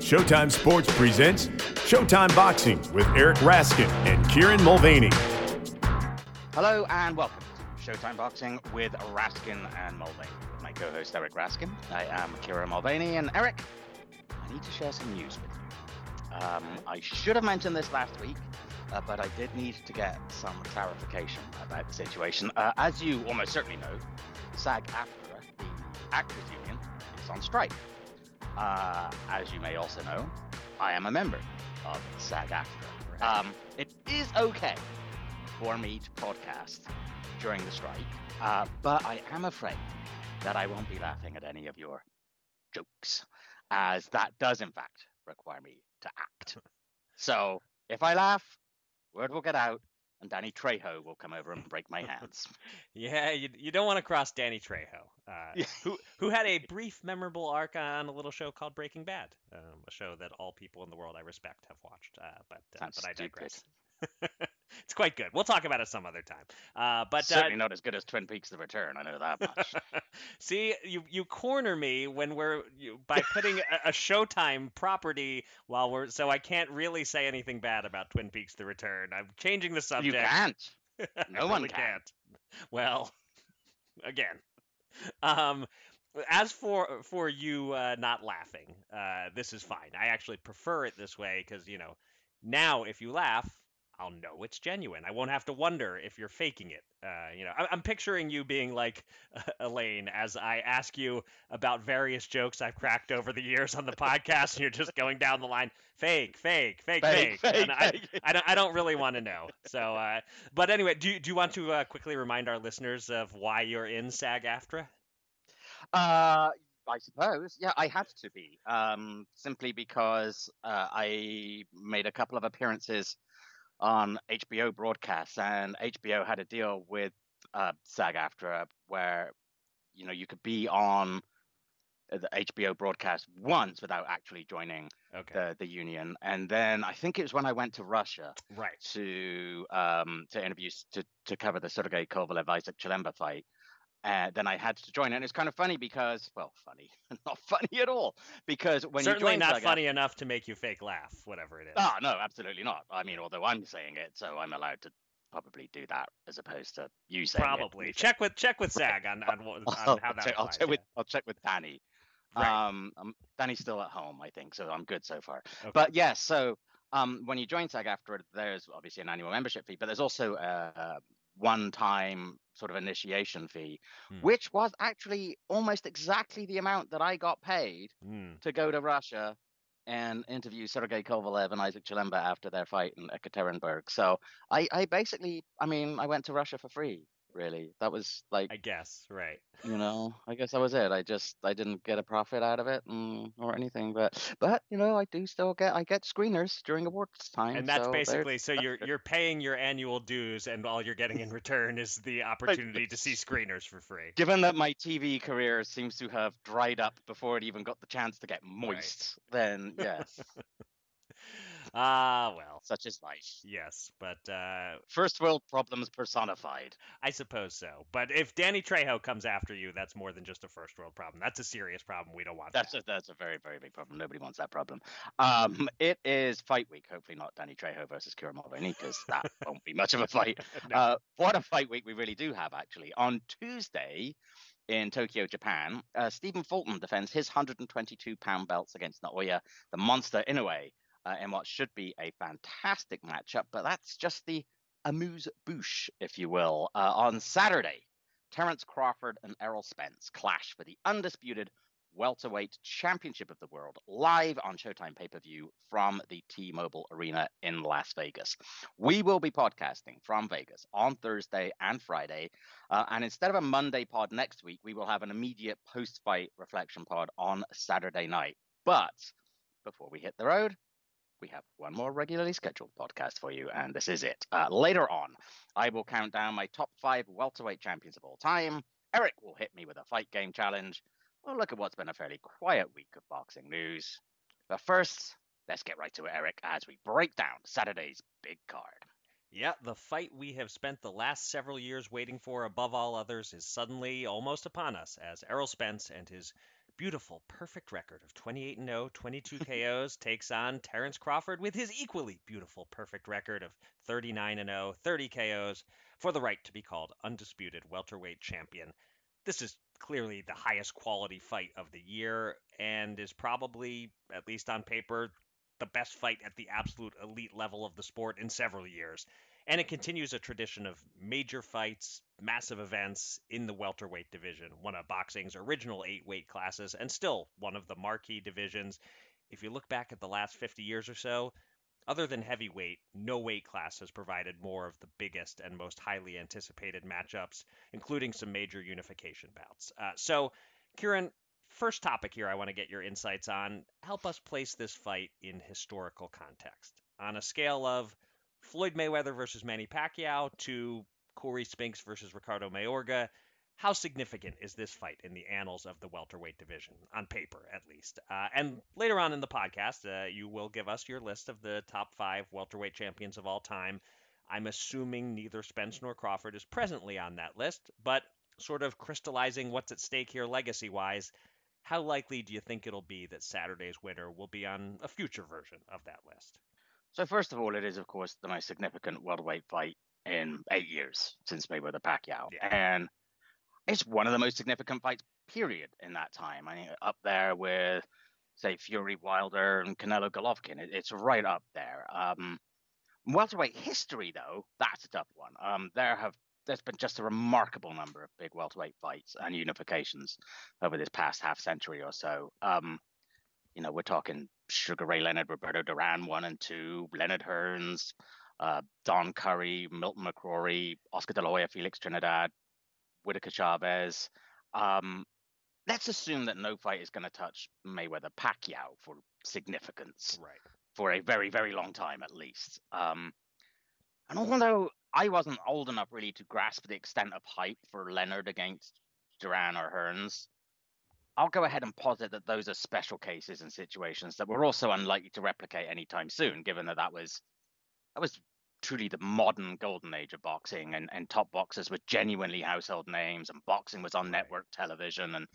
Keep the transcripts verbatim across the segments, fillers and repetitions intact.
Showtime Sports presents Showtime Boxing with Eric Raskin and Kieran Mulvaney. Hello and welcome to Showtime Boxing with Raskin and Mulvaney. With my co-host Eric Raskin, I am Kieran Mulvaney, and Eric, I need to share some news with you. Um, I should have mentioned this last week, uh, but I did need to get some clarification about the situation. Uh, as you almost certainly know, SAG-AFTRA, the actors union, is on strike. Uh, as you may also know, I am a member of SAG-AFTRA. Um, it is okay for me to podcast during the strike, uh, but I am afraid that I won't be laughing at any of your jokes, as that does in fact require me to act. So if I laugh, word will get out, and Danny Trejo will come over and break my hands. Yeah, you, you don't want to cross Danny Trejo, uh, who who had a brief, memorable arc on a little show called Breaking Bad, um, a show that all people in the world I respect have watched, uh, but uh, but I digress. It's quite good. We'll talk about it some other time. Uh, but certainly uh, not as good as Twin Peaks: The Return. I know that much. See, you you corner me when we're you, by putting a, a Showtime property while we're so I can't really say anything bad about Twin Peaks: The Return. I'm changing the subject. You can't. No one can. Can't. Well, again, um, as for for you uh, not laughing, uh, this is fine. I actually prefer it this way because you know now if you laugh, I'll know it's genuine. I won't have to wonder if you're faking it. Uh, you know, I- I'm picturing you being like uh, Elaine as I ask you about various jokes I've cracked over the years on the podcast, and you're just going down the line, fake, fake, fake, fake. fake. fake, and I, fake. I, don't, I don't really want to know. So, uh, but anyway, do you, do you want to uh, quickly remind our listeners of why you're in SAG-AFTRA? Uh, I suppose, yeah, I had to be, um, simply because uh, I made a couple of appearances on H B O broadcasts, and H B O had a deal with uh, SAG-AFTRA where, you know, you could be on the H B O broadcast once without actually joining okay. the, the union. And then I think it was when I went to Russia right. to um, to interview, to, to cover the Sergey Kovalev Isak Cruz fight. Uh, then I had to join it. And it's kind of funny because, well, funny, not funny at all. Because when Certainly you join not funny enough to make you fake laugh, whatever it is. Oh, no, absolutely not. I mean, although I'm saying it, so I'm allowed to probably do that as opposed to you saying probably. it. Probably. Check with check with SAG on, on, on how that applies. I'll check, yeah. with, I'll check with Danny. Right. Um, I'm, Danny's still at home, I think, so I'm good so far. Okay. But, yeah, so um, when you join SAG afterward, there's obviously an annual membership fee, but there's also uh, one-time sort of initiation fee, mm. which was actually almost exactly the amount that I got paid mm. to go to Russia and interview Sergey Kovalev and Isak Cruz after their fight in Ekaterinburg. So I, I basically, I mean, I went to Russia for free, really. That was like... I guess, right. You know, I guess that was it. I just, I didn't get a profit out of it and, or anything. But, but you know, I do still get, I get screeners during awards time. And that's so basically, so you're you're paying your annual dues and all you're getting in return is the opportunity to see screeners for free. Given that my T V career seems to have dried up before it even got the chance to get moist, right. then yes. Ah, uh, well. Such is life. Yes, but... Uh, First world problems personified. I suppose so. But if Danny Trejo comes after you, that's more than just a first world problem. That's a serious problem. We don't want that's that. A, that's a very, very big problem. Nobody wants that problem. Um, It is fight week. Hopefully not Danny Trejo versus Kieran Mulvaney, because that won't be much of a fight. No. Uh, What a fight week we really do have, actually. On Tuesday... in Tokyo, Japan, uh, Stephen Fulton defends his one hundred twenty-two pound belts against Naoya, the monster Inoue, uh, in what should be a fantastic matchup, but that's just the amuse-bouche, if you will. Uh, on Saturday, Terence Crawford and Errol Spence clash for the undisputed welterweight championship of the world, live on Showtime pay-per-view from the T-Mobile Arena in Las Vegas. We will be podcasting from Vegas on Thursday and Friday, uh, and instead of a Monday pod next week, we will have an immediate post-fight reflection pod on Saturday night. But before we hit the road, we have one more regularly scheduled podcast for you, and this is it. Uh, later on, I will count down my top five welterweight champions of all time. Eric will hit me with a fight game challenge. Well, look at what's been a fairly quiet week of boxing news. But first, let's get right to it, Eric, as we break down Saturday's big card. Yeah, the fight we have spent the last several years waiting for above all others is suddenly almost upon us as Errol Spence and his beautiful, perfect record of twenty-eight and oh, twenty-two K Os, takes on Terence Crawford with his equally beautiful, perfect record of thirty-nine and oh, thirty K Os, for the right to be called undisputed welterweight champion. This is clearly the highest quality fight of the year and is probably, at least on paper, the best fight at the absolute elite level of the sport in several years. And it continues a tradition of major fights, massive events in the welterweight division, one of boxing's original eight weight classes and still one of the marquee divisions. If you look back at the last fifty years or so, other than heavyweight, no weight class has provided more of the biggest and most highly anticipated matchups, including some major unification bouts. Uh, so, Kieran, first topic here I want to get your insights on. Help us place this fight in historical context. On a scale of Floyd Mayweather versus Manny Pacquiao to Corey Spinks versus Ricardo Mayorga, how significant is this fight in the annals of the welterweight division, on paper at least? Uh, and later on in the podcast, uh, you will give us your list of the top five welterweight champions of all time. I'm assuming neither Spence nor Crawford is presently on that list, but sort of crystallizing what's at stake here legacy-wise, how likely do you think it'll be that Saturday's winner will be on a future version of that list? So first of all, it is, of course, the most significant welterweight fight in eight years since Mayweather-Pacquiao. Yeah. And it's one of the most significant fights, period, in that time. I mean, up there with, say, Fury Wilder and Canelo Golovkin. It, it's right up there. Um, welterweight history, though, that's a tough one. Um, there have there's been just a remarkable number of big welterweight fights and unifications over this past half century or so. Um, you know, we're talking Sugar Ray Leonard, Roberto Duran, one and two, Leonard Hearns, uh, Don Curry, Milton McCrory, Oscar De La Hoya, Felix Trinidad, Whitaker Chavez. Um, let's assume that no fight is going to touch Mayweather Pacquiao for significance, right? For a very, very long time, at least. Um, and although I wasn't old enough really to grasp the extent of hype for Leonard against Duran or Hearns, I'll go ahead and posit that those are special cases and situations that we're also unlikely to replicate anytime soon, given that that was that was. truly the modern golden age of boxing, and, and top boxers were genuinely household names, and boxing was on network television, and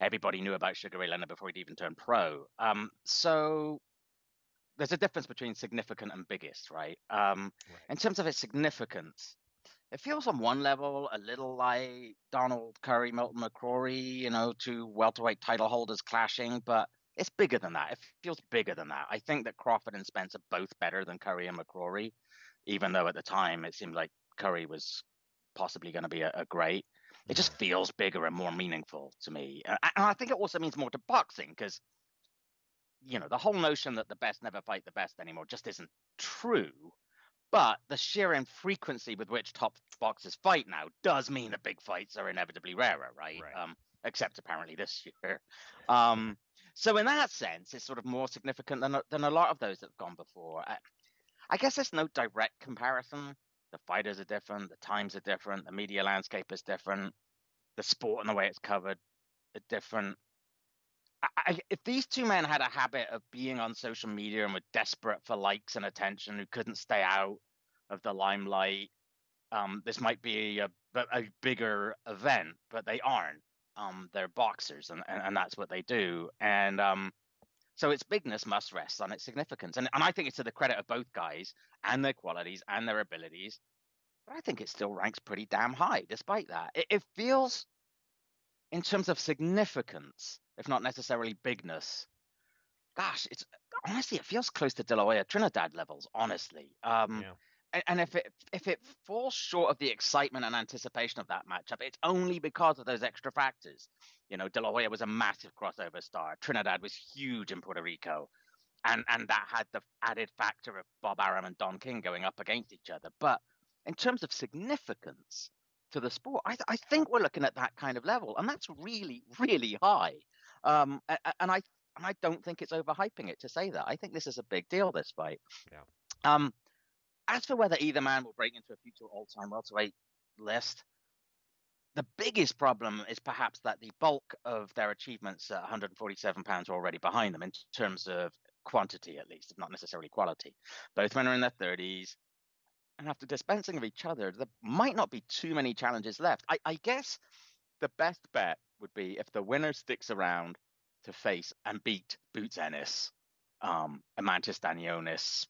everybody knew about Sugar Ray Leonard before he'd even turned pro. Um, so there's a difference between significant and biggest, right? Um, right? In terms of its significance, it feels on one level a little like Donald Curry, Milton McCrory, you know, two welterweight title holders clashing, but it's bigger than that. It feels bigger than that. I think that Crawford and Spence are both better than Curry and McCrory, even though at the time it seemed like Curry was possibly going to be a, a great. It just feels bigger and more meaningful to me. And I, and I think it also means more to boxing because, you know, the whole notion that the best never fight the best anymore just isn't true. But the sheer infrequency with which top boxers fight now does mean that big fights are inevitably rarer, right? Right. Um, except apparently this year. Um, so in that sense, it's sort of more significant than, than a lot of those that have gone before. I, I guess there's no direct comparison. The fighters are different. The times are different. The media landscape is different. The sport and the way it's covered are different. I, I, if these two men had a habit of being on social media and were desperate for likes and attention, who couldn't stay out of the limelight, um, this might be a, a bigger event, but they aren't. Um, they're boxers, and, and, and that's what they do. And um, so its bigness must rest on its significance. And, and I think it's to the credit of both guys and their qualities and their abilities. But I think it still ranks pretty damn high despite that. It, it feels, in terms of significance, if not necessarily bigness, gosh, it's honestly, it feels close to De La Hoya Trinidad levels, honestly. Um, yeah. and, and if it if it falls short of the excitement and anticipation of that matchup, it's only because of those extra factors. You know, De La Hoya was a massive crossover star. Trinidad was huge in Puerto Rico. And and that had the added factor of Bob Arum and Don King going up against each other. But in terms of significance to the sport, I, th- I think we're looking at that kind of level. And that's really, really high. Um, and, and, I, and I don't think it's overhyping it to say that. I think this is a big deal, this fight. Yeah. Um, as for whether either man will break into a future all-time welterweight list, the biggest problem is perhaps that the bulk of their achievements at one forty-seven pounds are already behind them in terms of quantity, at least, if not necessarily quality. Both men are in their thirties, and after dispensing of each other, there might not be too many challenges left. I, I guess the best bet would be if the winner sticks around to face and beat Boots Ennis, um, Amantis Danionis,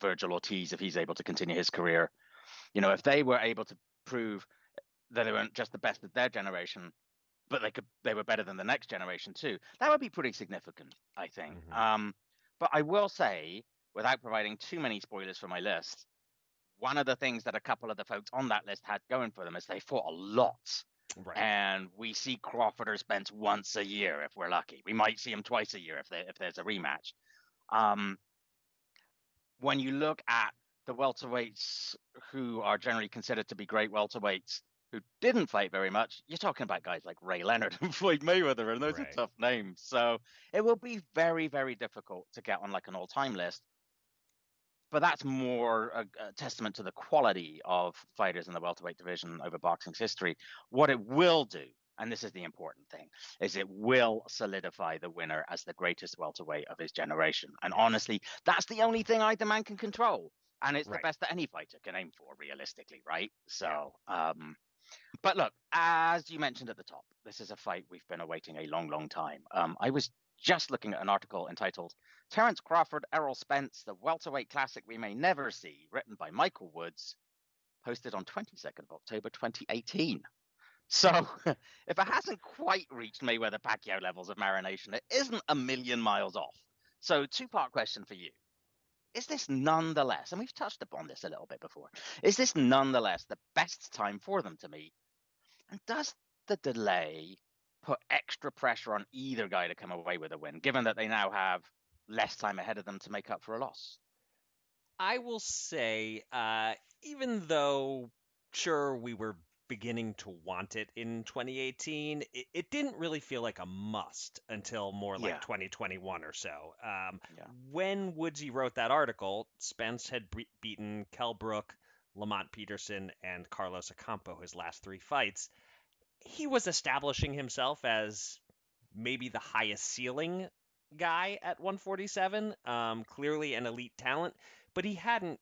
Virgil Ortiz, if he's able to continue his career. You know, if they were able to prove that they weren't just the best of their generation, but they could, they were better than the next generation too, that would be pretty significant, I think. Mm-hmm. Um, but I will say, without providing too many spoilers for my list, one of the things that a couple of the folks on that list had going for them is they fought a lot. Right. And we see Crawford or Spence once a year if we're lucky. We might see them twice a year if, they, if there's a rematch. Um, when you look at the welterweights who are generally considered to be great welterweights who didn't fight very much, you're talking about guys like Ray Leonard and Floyd Mayweather, and those right. are tough names. So it will be very, very difficult to get on like an all-time list. But that's more a, a testament to the quality of fighters in the welterweight division over boxing's history. What it will do, and this is the important thing, is it will solidify the winner as the greatest welterweight of his generation. And honestly, that's the only thing either man can control. And it's right. the best that any fighter can aim for, realistically, right? So, yeah. um, but look, as you mentioned at the top, this is a fight we've been awaiting a long, long time. Um, I was just looking at an article entitled Terence Crawford, Errol Spence, the welterweight classic we may never see, written by Michael Woods, posted on twenty-second of October, twenty eighteen. So if it hasn't quite reached Mayweather Pacquiao levels of marination, it isn't a million miles off. So two-part question for you. Is this nonetheless, and we've touched upon this a little bit before, is this nonetheless the best time for them to meet? And does the delay put extra pressure on either guy to come away with a win, given that they now have less time ahead of them to make up for a loss? I will say, uh, even though, sure, we were beginning to want it in twenty eighteen, it, it didn't really feel like a must until more like yeah. twenty twenty-one or so. Um, yeah. When Woodsy wrote that article, Spence had be- beaten Kell Brook, Lamont Peterson, and Carlos Ocampo his last three fights. He was establishing himself as maybe the highest ceiling guy at one forty-seven, um, clearly an elite talent, but he hadn't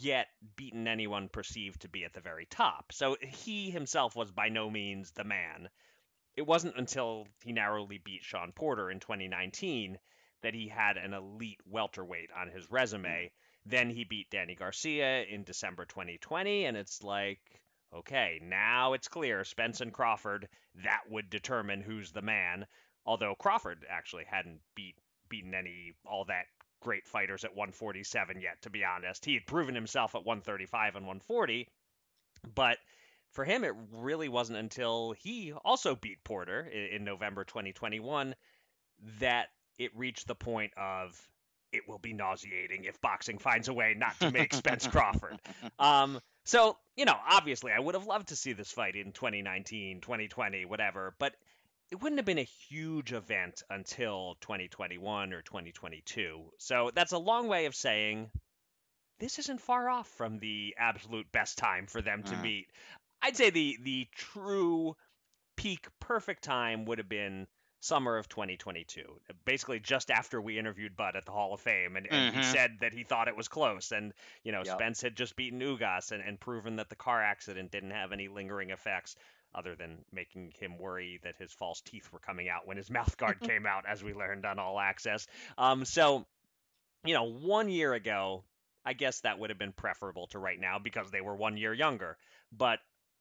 yet beaten anyone perceived to be at the very top. So he himself was by no means the man. It wasn't until he narrowly beat Sean Porter in twenty nineteen that he had an elite welterweight on his resume. Then he beat Danny Garcia in December twenty twenty, and it's like, okay, now it's clear, Spence and Crawford, that would determine who's the man. Although Crawford actually hadn't beat beaten any all that great fighters at one forty-seven yet, to be honest. He had proven himself at one thirty-five and one forty, but for him, it really wasn't until he also beat Porter in, in November twenty twenty-one that it reached the point of, it will be nauseating if boxing finds a way not to make Spence Crawford. Um, so, you know, obviously I would have loved to see this fight in twenty nineteen, twenty twenty, whatever, but it wouldn't have been a huge event until twenty twenty-one or twenty twenty-two. So that's a long way of saying this isn't far off from the absolute best time for them to uh. meet. I'd say the the true peak perfect time would have been summer of twenty twenty-two, basically just after we interviewed Bud at the Hall of Fame, and, and mm-hmm. he said that he thought it was close, and you know yep. Spence had just beaten Ugas and, and proven that the car accident didn't have any lingering effects other than making him worry that his false teeth were coming out when his mouth guard came out, as we learned on All Access. Um, so, you know, one year ago, I guess that would have been preferable to right now because they were one year younger. But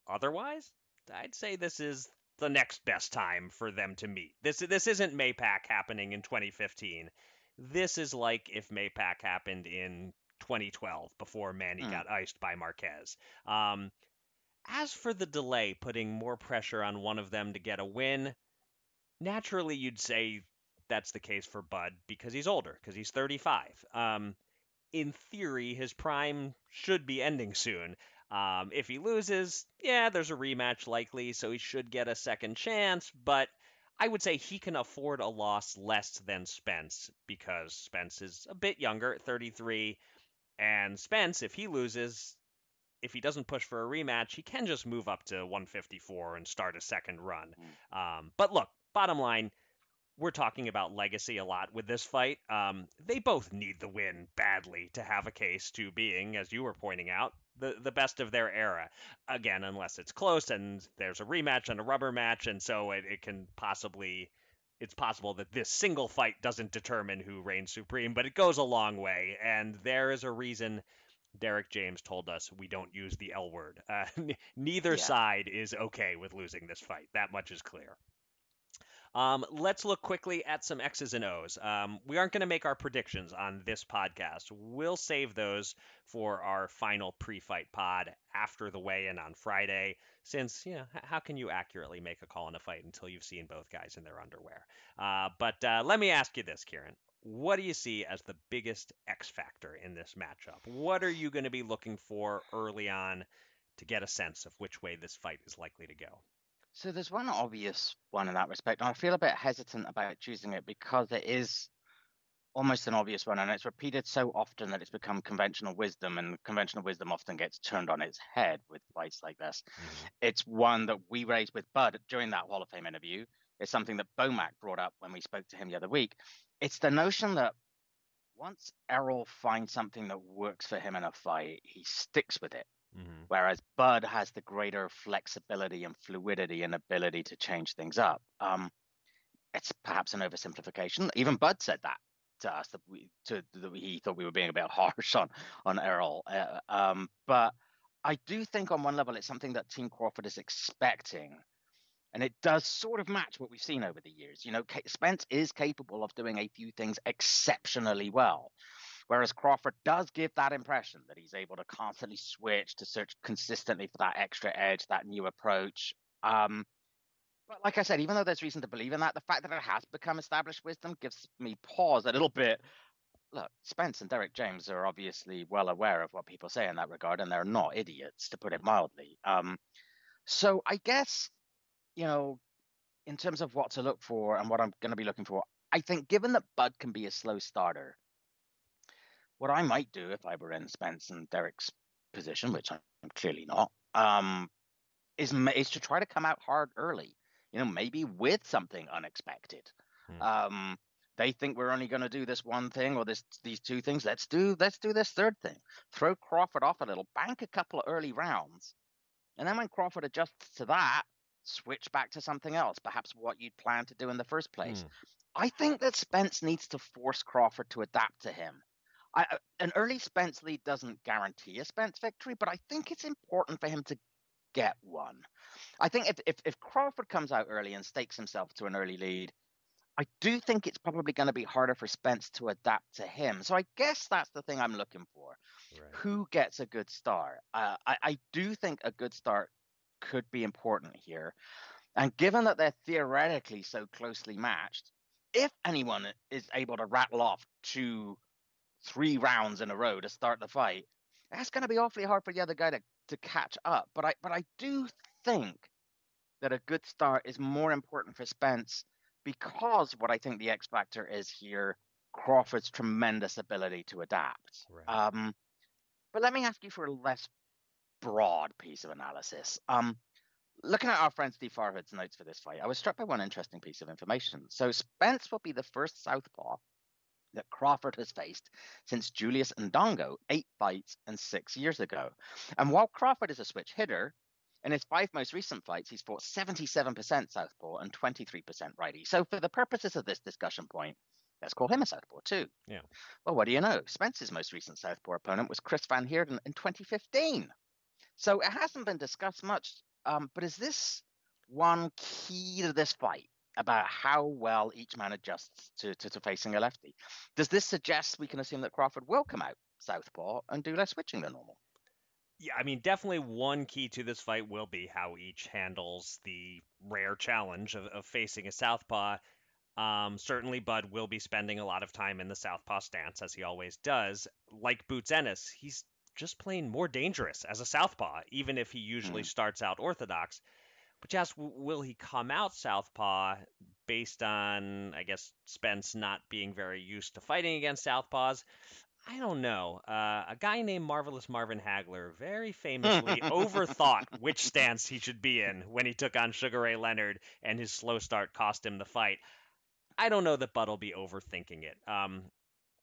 otherwise, I'd say this is the next best time for them to meet. This this isn't Maypac happening in twenty fifteen. This is like if Maypac happened in twenty twelve before Manny mm. got iced by Marquez. Um, as for the delay putting more pressure on one of them to get a win, naturally you'd say that's the case for Bud because he's older, because he's thirty-five. Um, in theory, his prime should be ending soon. Um, if he loses, yeah, there's a rematch likely, so he should get a second chance, but I would say he can afford a loss less than Spence because Spence is a bit younger at thirty-three, and Spence, if he loses, if he doesn't push for a rematch, he can just move up to one fifty-four and start a second run. Um, but look, bottom line, we're talking about legacy a lot with this fight. Um, they both need the win badly to have a case to being, as you were pointing out, The, the best of their era. Again, unless it's close and there's a rematch and a rubber match, and so it, it can possibly it's possible that this single fight doesn't determine who reigns supreme, but it goes a long way. And there is a reason Derek James told us we don't use the L word. Uh, n- neither yeah. side is okay with losing this fight. That much is clear. Um, let's look quickly at some X's and O's. Um, we aren't going to make our predictions on this podcast. We'll save those for our final pre-fight pod after the weigh-in on Friday, since, you know, how can you accurately make a call on a fight until you've seen both guys in their underwear? Uh, but uh, let me ask you this, Kieran. What do you see as the biggest X factor in this matchup? What are you going to be looking for early on to get a sense of which way this fight is likely to go? So there's one obvious one in that respect, and I feel a bit hesitant about choosing it because it is almost an obvious one, and it's repeated so often that it's become conventional wisdom, and conventional wisdom often gets turned on its head with fights like this. It's one that we raised with Bud during that Hall of Fame interview. It's something that Bomack brought up when we spoke to him the other week. It's the notion that once Errol finds something that works for him in a fight, he sticks with it. Mm-hmm. Whereas Bud has the greater flexibility and fluidity and ability to change things up. Um, it's perhaps an oversimplification. Even Bud said that to us, that, we, to, that he thought we were being a bit harsh on, on Errol. Uh, um, but I do think on one level it's something that Team Crawford is expecting. And it does sort of match what we've seen over the years. You know, Spence is capable of doing a few things exceptionally well, whereas Crawford does give that impression that he's able to constantly switch, to search consistently for that extra edge, that new approach. Um, but like I said, even though there's reason to believe in that, the fact that it has become established wisdom gives me pause a little bit. Look, Spence and Derek James are obviously well aware of what people say in that regard, and they're not idiots, to put it mildly. Um, so I guess, you know, in terms of what to look for and what I'm going to be looking for, I think given that Bud can be a slow starter, what I might do if I were in Spence and Derek's position, which I'm clearly not, um, is, is to try to come out hard early, you know, maybe with something unexpected. Mm. Um, they think we're only going to do this one thing or this these two things. Let's do let's do this third thing. Throw Crawford off a little, bank a couple of early rounds. And then when Crawford adjusts to that, switch back to something else, perhaps what you'd planned to do in the first place. Mm. I think that Spence needs to force Crawford to adapt to him. I, an early Spence lead doesn't guarantee a Spence victory, but I think it's important for him to get one. I think if, if, if Crawford comes out early and stakes himself to an early lead, I do think it's probably going to be harder for Spence to adapt to him. So I guess that's the thing I'm looking for. Right. Who gets a good start? Uh, I, I do think a good start could be important here. And given that they're theoretically so closely matched, if anyone is able to rattle off two three rounds in a row to start the fight, that's going to be awfully hard for the other guy to, to catch up. But I but I do think that a good start is more important for Spence because what I think the X factor is here, Crawford's tremendous ability to adapt. Right. Um, but let me ask you for a less broad piece of analysis. Um, looking at our friend Steve Farhood's notes for this fight, I was struck by one interesting piece of information. So Spence will be the first southpaw that Crawford has faced since Julius Ndongo eight fights and six years ago. And while Crawford is a switch hitter, in his five most recent fights, he's fought seventy-seven percent southpaw and twenty-three percent righty. So for the purposes of this discussion point, let's call him a southpaw too. Yeah. Well, what do you know? Spence's most recent southpaw opponent was Chris Van Heerden in twenty fifteen. So it hasn't been discussed much, um, but is this one key to this fight? About how well each man adjusts to, to, to facing a lefty. Does this suggest we can assume that Crawford will come out southpaw and do less switching than normal? Yeah, I mean, definitely one key to this fight will be how each handles the rare challenge of, of facing a southpaw. Um, certainly, Bud will be spending a lot of time in the southpaw stance, as he always does. Like Boots Ennis, he's just plain more dangerous as a southpaw, even if he usually mm. starts out orthodox. But yes, will he come out southpaw based on, I guess, Spence not being very used to fighting against southpaws? I don't know. Uh, a guy named Marvelous Marvin Hagler very famously overthought which stance he should be in when he took on Sugar Ray Leonard, and his slow start cost him the fight. I don't know that Bud will be overthinking it. Um,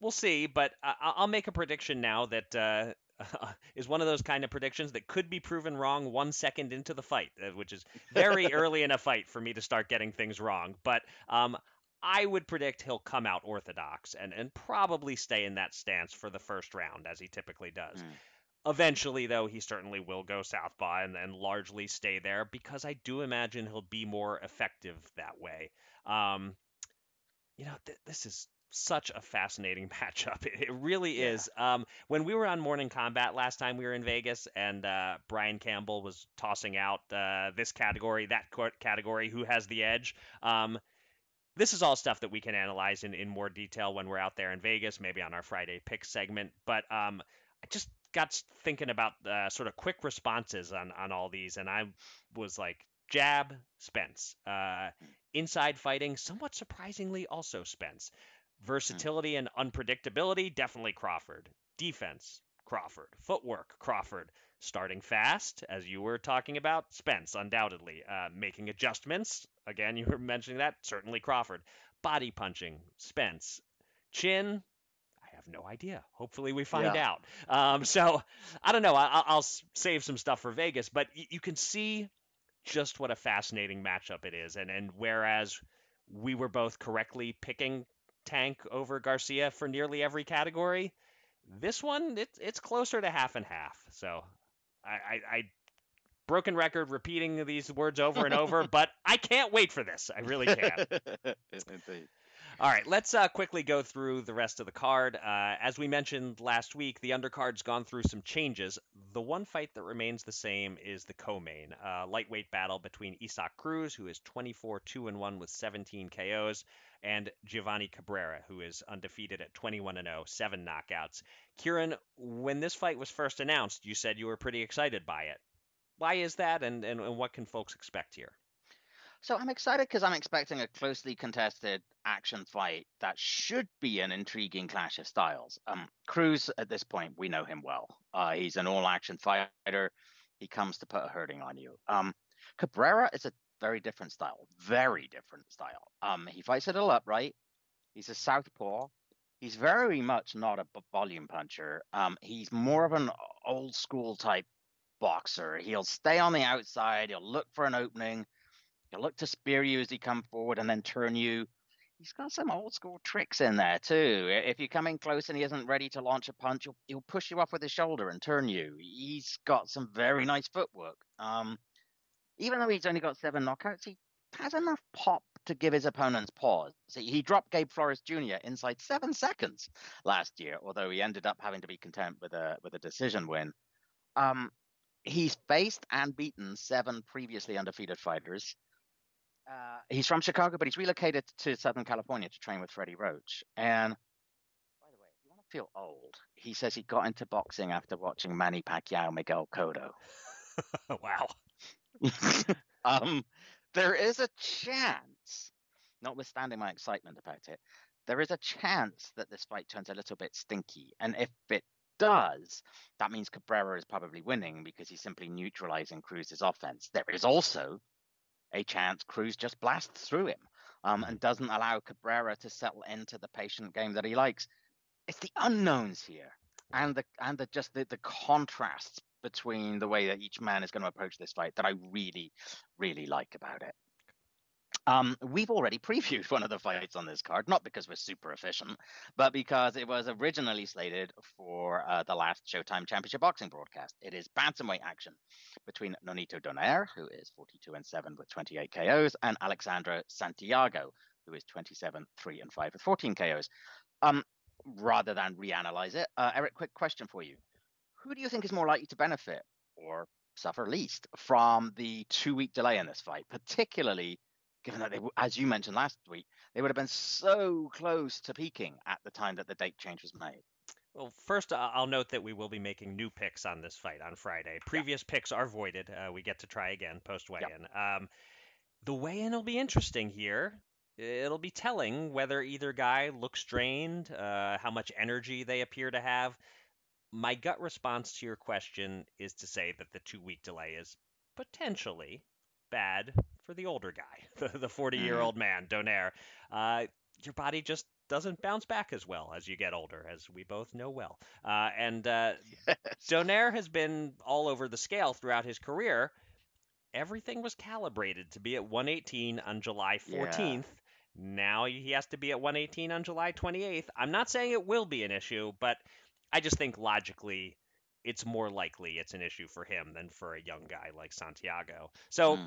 we'll see, but I- I'll make a prediction now that... Uh, Uh, is one of those kind of predictions that could be proven wrong one second into the fight, which is very early in a fight for me to start getting things wrong. But um, I would predict he'll come out orthodox and, and probably stay in that stance for the first round, as he typically does. Mm. Eventually, though, he certainly will go southpaw and, and largely stay there, because I do imagine he'll be more effective that way. Um, you know, th- this is such a fascinating matchup. It, it really yeah. is. Um, when we were on Morning Combat last time we were in Vegas, and uh, Brian Campbell was tossing out uh, this category, that category, who has the edge. Um, This is all stuff that we can analyze in, in more detail when we're out there in Vegas, maybe on our Friday pick segment. But um, I just got thinking about uh, sort of quick responses on, on all these. And I was like, jab, Spence. Uh, inside fighting, somewhat surprisingly, also Spence. Versatility and unpredictability, definitely Crawford. Defense, Crawford. Footwork, Crawford. Starting fast, as you were talking about, Spence, undoubtedly. Uh, making adjustments. Again, you were mentioning that. Certainly Crawford. Body punching, Spence. Chin, I have no idea. Hopefully we find yeah. out. Um, so, I don't know. I, I'll save some stuff for Vegas. But y- you can see just what a fascinating matchup it is. And, and whereas we were both correctly picking Tank over Garcia for nearly every category, this one, it, it's closer to half and half. So, I... I, I broken record repeating these words over and over, but I can't wait for this. I really can. Indeed. All right, let's uh, quickly go through the rest of the card. Uh, as we mentioned last week, the undercard's gone through some changes. The one fight that remains the same is the co-main, uh, lightweight battle between Isak Cruz, who is twenty-four two and one with seventeen K Os, and Giovanni Cabrera, who is undefeated at twenty-one and oh, seven knockouts. Kieran, when this fight was first announced, you said you were pretty excited by it. Why is that, and, and, and what can folks expect here? So I'm excited because I'm expecting a closely contested action fight that should be an intriguing clash of styles. Um, Cruz, at this point, we know him well. Uh, he's an all-action fighter. He comes to put a hurting on you. Um, Cabrera is a very different style, very different style. Um, he fights it all upright. He's a southpaw. He's very much not a b- volume puncher. Um, he's more of an old-school type boxer. He'll stay on the outside, he'll look for an opening, he'll look to spear you as he comes forward and then turn you. He's got some old school tricks in there too. If you come in close and he isn't ready to launch a punch, he'll, he'll push you off with his shoulder and turn you. He's got some very nice footwork. Um, even though he's only got seven knockouts, he has enough pop to give his opponents pause. So he dropped Gabe Flores Junior inside seven seconds last year, although he ended up having to be content with a with a decision win. Um, He's faced and beaten seven previously undefeated fighters. Uh, he's from Chicago, but he's relocated to Southern California to train with Freddie Roach. And by the way, if you want to feel old, he says he got into boxing after watching Manny Pacquiao, Miguel Cotto. Wow. um, there is a chance, notwithstanding my excitement about it, there is a chance that this fight turns a little bit stinky. And if it does, that means Cabrera is probably winning because he's simply neutralizing Cruz's offense. There is also a chance Cruz just blasts through him um, and doesn't allow Cabrera to settle into the patient game that he likes. It's the unknowns here and the and the just the, the contrasts between the way that each man is going to approach this fight that I really, really like about it. Um, we've already previewed one of the fights on this card, not because we're super efficient, but because it was originally slated for uh, the last Showtime Championship Boxing broadcast. It is bantamweight action between Nonito Donaire, who is forty-two and seven with twenty-eight K Os, and Alexandra Santiago, who is twenty-seven three and five with fourteen K Os. Um, rather than reanalyze it, uh, Eric, quick question for you. Who do you think is more likely to benefit or suffer least from the two-week delay in this fight, particularly given that, they, as you mentioned last week, they would have been so close to peaking at the time that the date change was made? Well, first, I'll note that we will be making new picks on this fight on Friday. Previous yeah. picks are voided. Uh, we get to try again post-weigh-in. Yeah. Um, the weigh-in will be interesting here. It'll be telling whether either guy looks drained, uh, how much energy they appear to have. My gut response to your question is to say that the two-week delay is potentially bad for the older guy, the forty-year-old man, Donaire. Uh, your body just doesn't bounce back as well as you get older, as we both know well. Uh, and uh, yes. Donaire has been all over the scale throughout his career. Everything was calibrated to be at one eighteen on July fourteenth. Yeah. Now he has to be at one eighteen on July twenty-eighth. I'm not saying it will be an issue, but I just think logically it's more likely it's an issue for him than for a young guy like Santiago. So mm.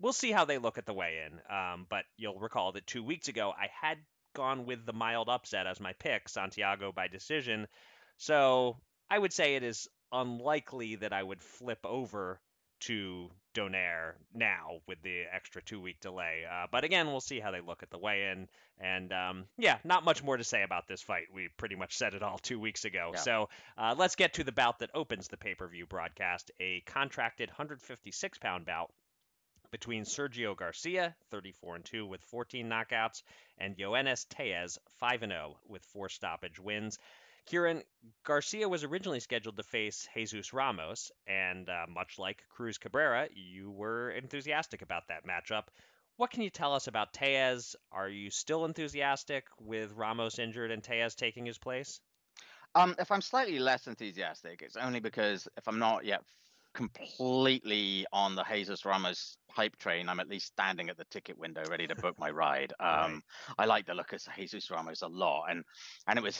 we'll see how they look at the weigh-in. Um, but you'll recall that two weeks ago, I had gone with the mild upset as my pick, Santiago by decision. So I would say it is unlikely that I would flip over to Donaire now with the extra two-week delay. Uh, but again, we'll see how they look at the weigh-in. And um, yeah, not much more to say about this fight. We pretty much said it all two weeks ago. Yeah. So uh, let's get to the bout that opens the pay-per-view broadcast, a contracted one fifty-six pound bout between Sergio Garcia, thirty-four and two with fourteen knockouts, and Yoenis Tellez, five and oh with four stoppage wins. Kieran, Garcia was originally scheduled to face Jesus Ramos, and uh, much like Cruz Cabrera, you were enthusiastic about that matchup. What can you tell us about Tellez? Are you still enthusiastic with Ramos injured and Tellez taking his place? Um, if I'm slightly less enthusiastic, it's only because if I'm not yet completely on the Jesus Ramos hype train, I'm at least standing at the ticket window ready to book my ride. Um, right. I like the look of Jesus Ramos a lot, and and it was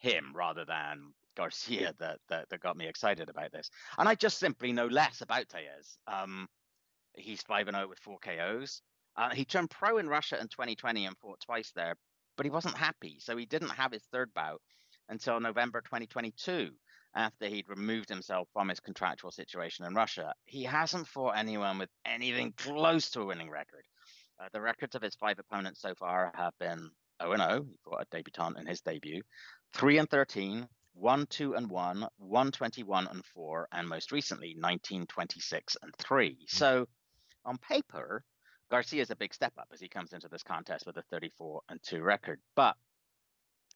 him rather than Garcia that, that that got me excited about this. And I just simply know less about Tellez. Um, he's five and oh with four K Os. Uh, he turned pro in Russia in twenty twenty and fought twice there, but he wasn't happy. So he didn't have his third bout until November twenty twenty-two, after he'd removed himself from his contractual situation in Russia. He hasn't fought anyone with anything close to a winning record. Uh, the records of his five opponents so far have been oh and oh. He fought a debutant in his debut. three and thirteen, one two and one, one twenty-one and four, and most recently nineteen twenty-six and three. So on paper, Garcia's a big step up as he comes into this contest with a thirty-four and two record. But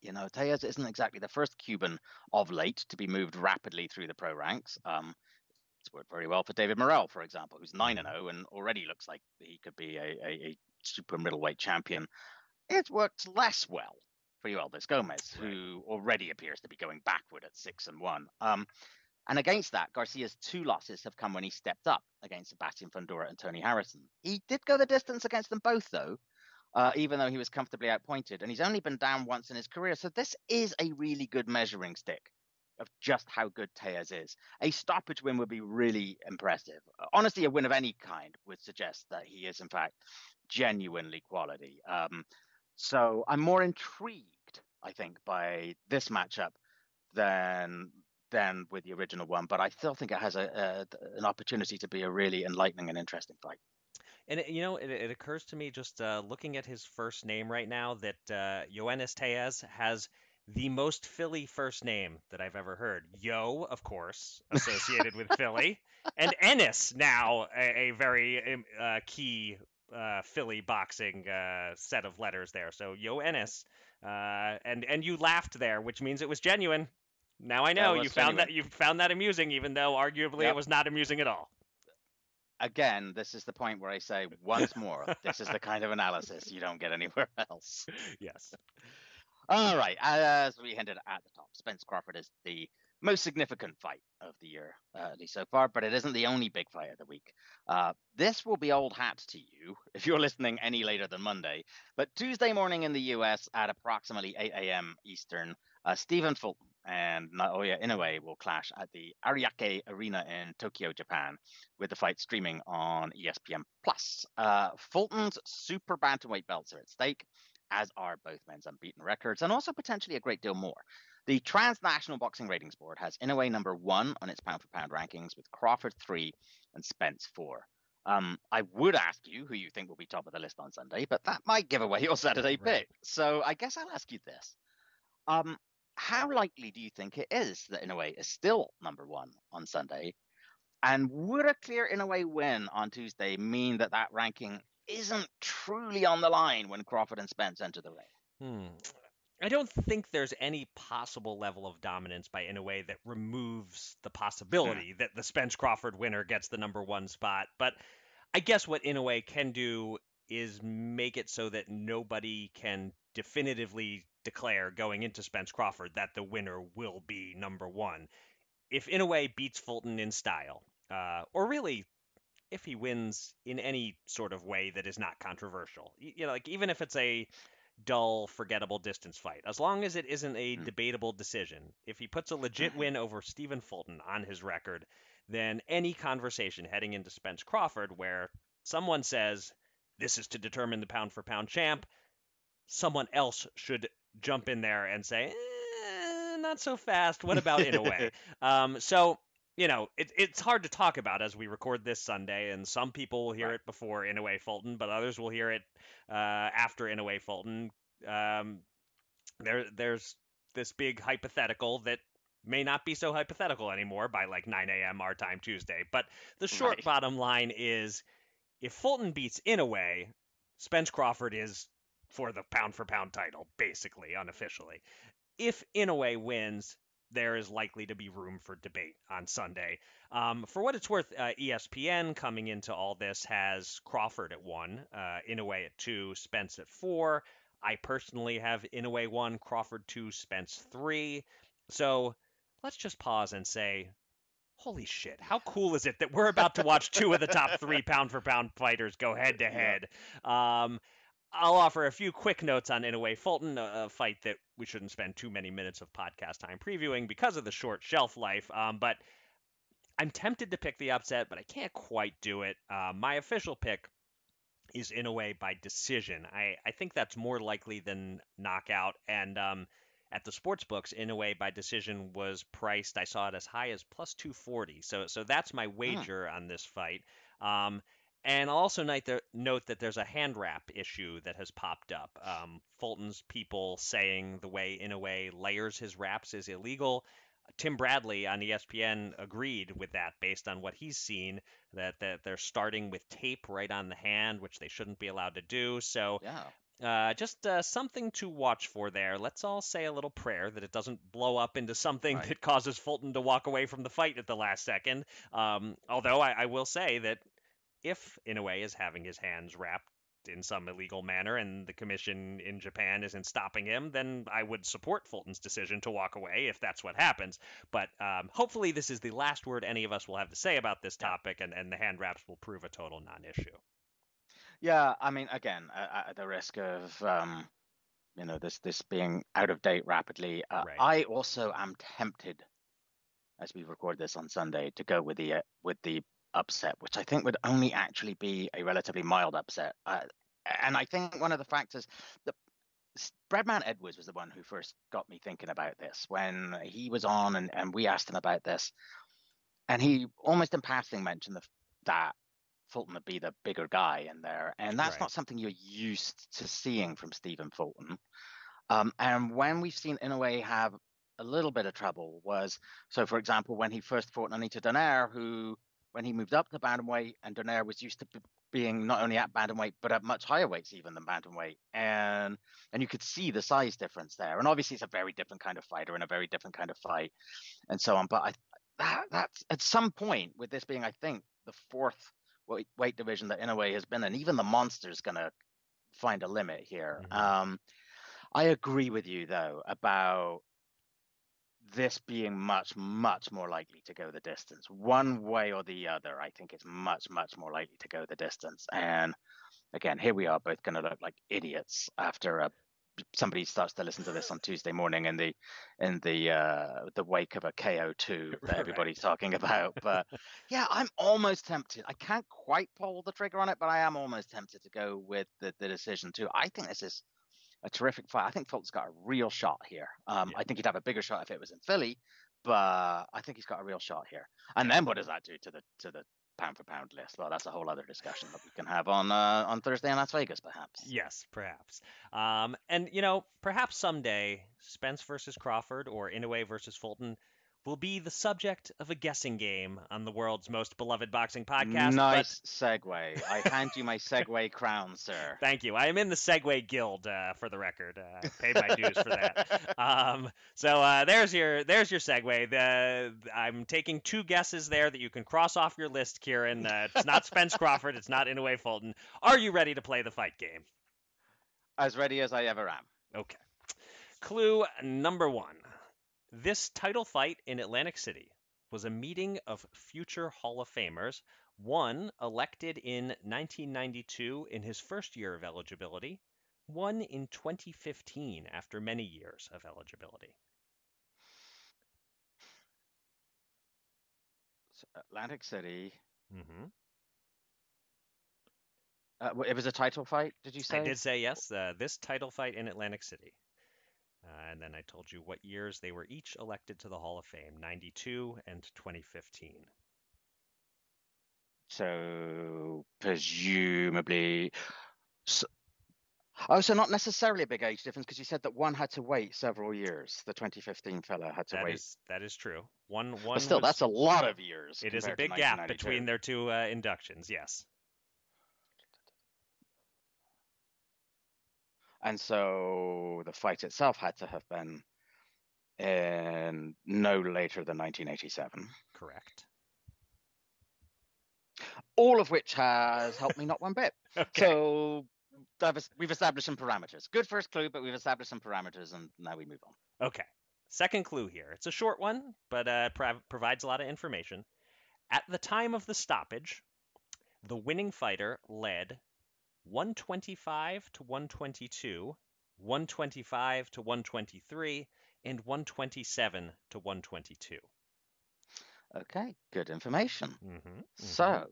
you know, Tellez isn't exactly the first Cuban of late to be moved rapidly through the pro ranks. Um, it's worked very well for David Morrell, for example, who's nine and oh and already looks like he could be a, a, a super middleweight champion. It's worked less well for Yoeldis Gomez, who already appears to be going backward at six and one. Um, and against that, Garcia's two losses have come when he stepped up against Sebastian Fundora and Tony Harrison. He did go the distance against them both, though, uh, even though he was comfortably outpointed, and he's only been down once in his career. So this is a really good measuring stick of just how good Tellez is. A stoppage win would be really impressive. Honestly, a win of any kind would suggest that he is, in fact, genuinely quality. Um, so I'm more intrigued, I think, by this matchup than than with the original one, but I still think it has a, a an opportunity to be a really enlightening and interesting fight. And it, you know, it, it occurs to me just uh, looking at his first name right now that uh, Yoenis Tellez has the most Philly first name that I've ever heard. Yo, of course, associated with Philly, and Ennis, now a, a very uh, key uh, Philly boxing uh, set of letters there. So Yoenis. Uh, and, and you laughed there, which means it was genuine. Now I know you found genuine. that you found that amusing, even though arguably yep. it was not amusing at all. Again, this is the point where I say once more, this is the kind of analysis you don't get anywhere else. Yes. All right. As we hinted at the top, Spence Crawford is the most significant fight of the year, uh, at least so far, but it isn't the only big fight of the week. Uh, this will be old hat to you if you're listening any later than Monday, but Tuesday morning in the U S at approximately eight a.m. Eastern, uh, Stephen Fulton and Naoya Inoue will clash at the Ariake Arena in Tokyo, Japan, with the fight streaming on E S P N plus. Uh, Fulton's super bantamweight belts are at stake, as are both men's unbeaten records, and also potentially a great deal more. The Transnational Boxing Ratings Board has Inoue number one on its pound-for-pound rankings, with Crawford three and Spence four. Um, I would ask you who you think will be top of the list on Sunday, but that might give away your Saturday right. pick. So I guess I'll ask you this. Um, how likely do you think it is that Inoue is still number one on Sunday? And would a clear Inoue win on Tuesday mean that that ranking isn't truly on the line when Crawford and Spence enter the ring? Hmm. I don't think there's any possible level of dominance by Inoue that removes the possibility yeah. that the Spence Crawford winner gets the number one spot. But I guess what Inoue can do is make it so that nobody can definitively declare going into Spence Crawford that the winner will be number one. If Inoue beats Fulton in style, uh, or really if he wins in any sort of way that is not controversial. You know, like even if it's a dull, forgettable distance fight, as long as it isn't a debatable decision, if he puts a legit win over Stephen Fulton on his record, then any conversation heading into Spence Crawford where someone says, this is to determine the pound for pound champ, someone else should jump in there and say, eh, not so fast. What about Inoue? um, so, you know, it, it's hard to talk about as we record this Sunday, and some people will hear right. it before Inoue Fulton, but others will hear it uh, after Inoue Fulton. Um, there, there's this big hypothetical that may not be so hypothetical anymore by like nine a.m. our time Tuesday. But the short right. bottom line is, if Fulton beats Inoue, Spence Crawford is for the pound-for-pound title, basically, unofficially. If Inoue wins, there is likely to be room for debate on Sunday. Um, for what it's worth, uh, E S P N coming into all this has Crawford at one, uh, Inoue at two, Spence at four. I personally have Inoue one, Crawford two, Spence three. So let's just pause and say, holy shit, how cool is it that we're about to watch two of the top three pound-for-pound fighters go head-to-head? Yeah. Um, I'll offer a few quick notes on Inoue Fulton, a, a fight that we shouldn't spend too many minutes of podcast time previewing because of the short shelf life. Um, but I'm tempted to pick the upset, but I can't quite do it. Uh, my official pick is Inoue by decision. I, I think that's more likely than knockout. And um, at the sports books, Inoue by decision was priced, I saw it as high as plus two forty. So, so that's my wager huh. on this fight. Um, And I'll also note that there's a hand wrap issue that has popped up. Um, Fulton's people saying the way Inoue layers his wraps is illegal. Tim Bradley on E S P N agreed with that based on what he's seen, that, that they're starting with tape right on the hand, which they shouldn't be allowed to do. So yeah. uh, just uh, something to watch for there. Let's all say a little prayer that it doesn't blow up into something right. that causes Fulton to walk away from the fight at the last second. Um, although I, I will say that if Inoue is having his hands wrapped in some illegal manner and the commission in Japan isn't stopping him, then I would support Fulton's decision to walk away if that's what happens. But um, hopefully this is the last word any of us will have to say about this topic, and, and the hand wraps will prove a total non-issue. Yeah, I mean, again, uh, at the risk of um, you know this this being out of date rapidly, uh, right. I also am tempted, as we record this on Sunday, to go with the uh, with the upset, which I think would only actually be a relatively mild upset. Uh, and I think one of the factors that Breadman Edwards was the one who first got me thinking about this when he was on, and, and we asked him about this, and he almost in passing mentioned the, that Fulton would be the bigger guy in there, and that's right. not something you're used to seeing from Stephen Fulton. Um, and when we've seen Inoue have a little bit of trouble was, so for example, when he first fought Nonito Donaire, who when he moved up to bantamweight, and Donaire was used to b- being not only at bantamweight, but at much higher weights even than bantamweight. And and you could see the size difference there. And obviously it's a very different kind of fighter and a very different kind of fight and so on. But I, that, that's at some point with this being, I think, the fourth weight, weight division that Inoue has been in, even the monster's going to find a limit here. Mm-hmm. Um, I agree with you, though, about this being much, much more likely to go the distance. One way or the other, I think it's much, much more likely to go the distance. And again, here we are both going to look like idiots after a, somebody starts to listen to this on Tuesday morning in the in the uh, the wake of a K O two that everybody's right. talking about. But yeah, I'm almost tempted. I can't quite pull the trigger on it, but I am almost tempted to go with the, the decision too. I think this is a terrific fight. I think Fulton's got a real shot here. Um, yeah. I think he'd have a bigger shot if it was in Philly, but I think he's got a real shot here. And then what does that do to the to the pound for pound list? Well, that's a whole other discussion that we can have on uh, on Thursday in Las Vegas, perhaps. Yes, perhaps. Um, and you know, perhaps someday Spence versus Crawford or Inoue versus Fulton will be the subject of a guessing game on the world's most beloved boxing podcast. Nice but... segue. I hand you my segue crown, sir. Thank you. I am in the segue guild, uh, for the record. Uh, I paid my dues for that. Um, so uh, there's your there's your segue. The, I'm taking two guesses there that you can cross off your list, Kieran. Uh, it's not Spence Crawford. It's not Inoue Fulton. Are you ready to play the fight game? As ready as I ever am. Okay. Clue number one. This title fight in Atlantic City was a meeting of future Hall of Famers One elected in nineteen ninety-two in his first year of eligibility, one in twenty fifteen after many years of eligibility. So Atlantic City. Mm-hmm. Uh, it was a title fight, did you say? I did say, yes, uh, this title fight in Atlantic City. Uh, and then I told you what years they were each elected to the Hall of Fame, ninety-two and twenty fifteen. So, presumably... So, oh, so not necessarily a big age difference, because you said that one had to wait several years. The twenty fifteen fella had to that wait. Is, that is true. One, one but still, was, that's a lot of years. It is a big gap between their two uh, inductions, yes. And so the fight itself had to have been in no later than nineteen eighty-seven. Correct. All of which has helped me not one bit. Okay. So we've established some parameters. Good first clue, but we've established some parameters, and now we move on. Okay. Second clue here. It's a short one, but uh, pro- provides a lot of information. At the time of the stoppage, the winning fighter led one twenty-five to one twenty-two, one twenty-five to one twenty-three, and one twenty-seven to one twenty-two. Okay, good information. Mm-hmm, mm-hmm. So,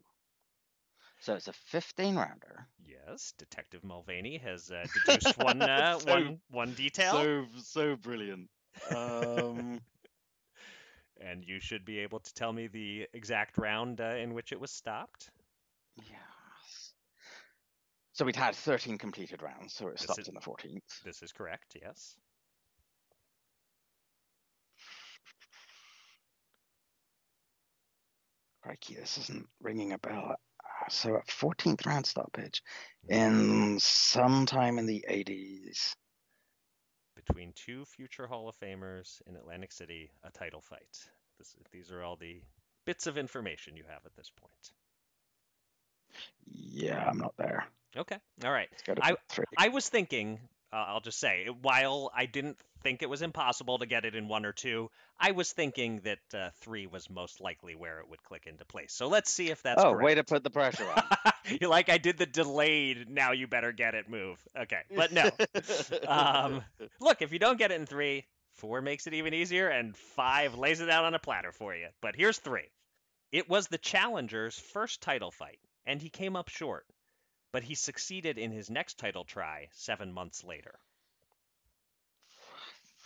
so it's a fifteen rounder. Yes, Detective Mulvaney has uh, deduced one, uh, so, one, one detail. So, so brilliant. Um... and you should be able to tell me the exact round uh, in which it was stopped. Yeah. So we'd had thirteen completed rounds, so it this stopped is, in the fourteenth. This is correct, yes. Crikey, this isn't ringing a bell. So at fourteenth round stoppage, in sometime in the eighties. Between two future Hall of Famers in Atlantic City, a title fight. This, these are all the bits of information you have at this point. Yeah, I'm not there. Okay. All right. I, I was thinking, uh, I'll just say, while I didn't think it was impossible to get it in one or two, I was thinking that uh, three was most likely where it would click into place. So let's see if that's oh, correct. Way to put the pressure on. You're like, I did the delayed, now you better get it move. Okay. But no. um, look, if you don't get it in three, four makes it even easier, and five lays it out on a platter for you. But here's three. It was the challenger's first title fight, and he came up short. But he succeeded in his next title try seven months later.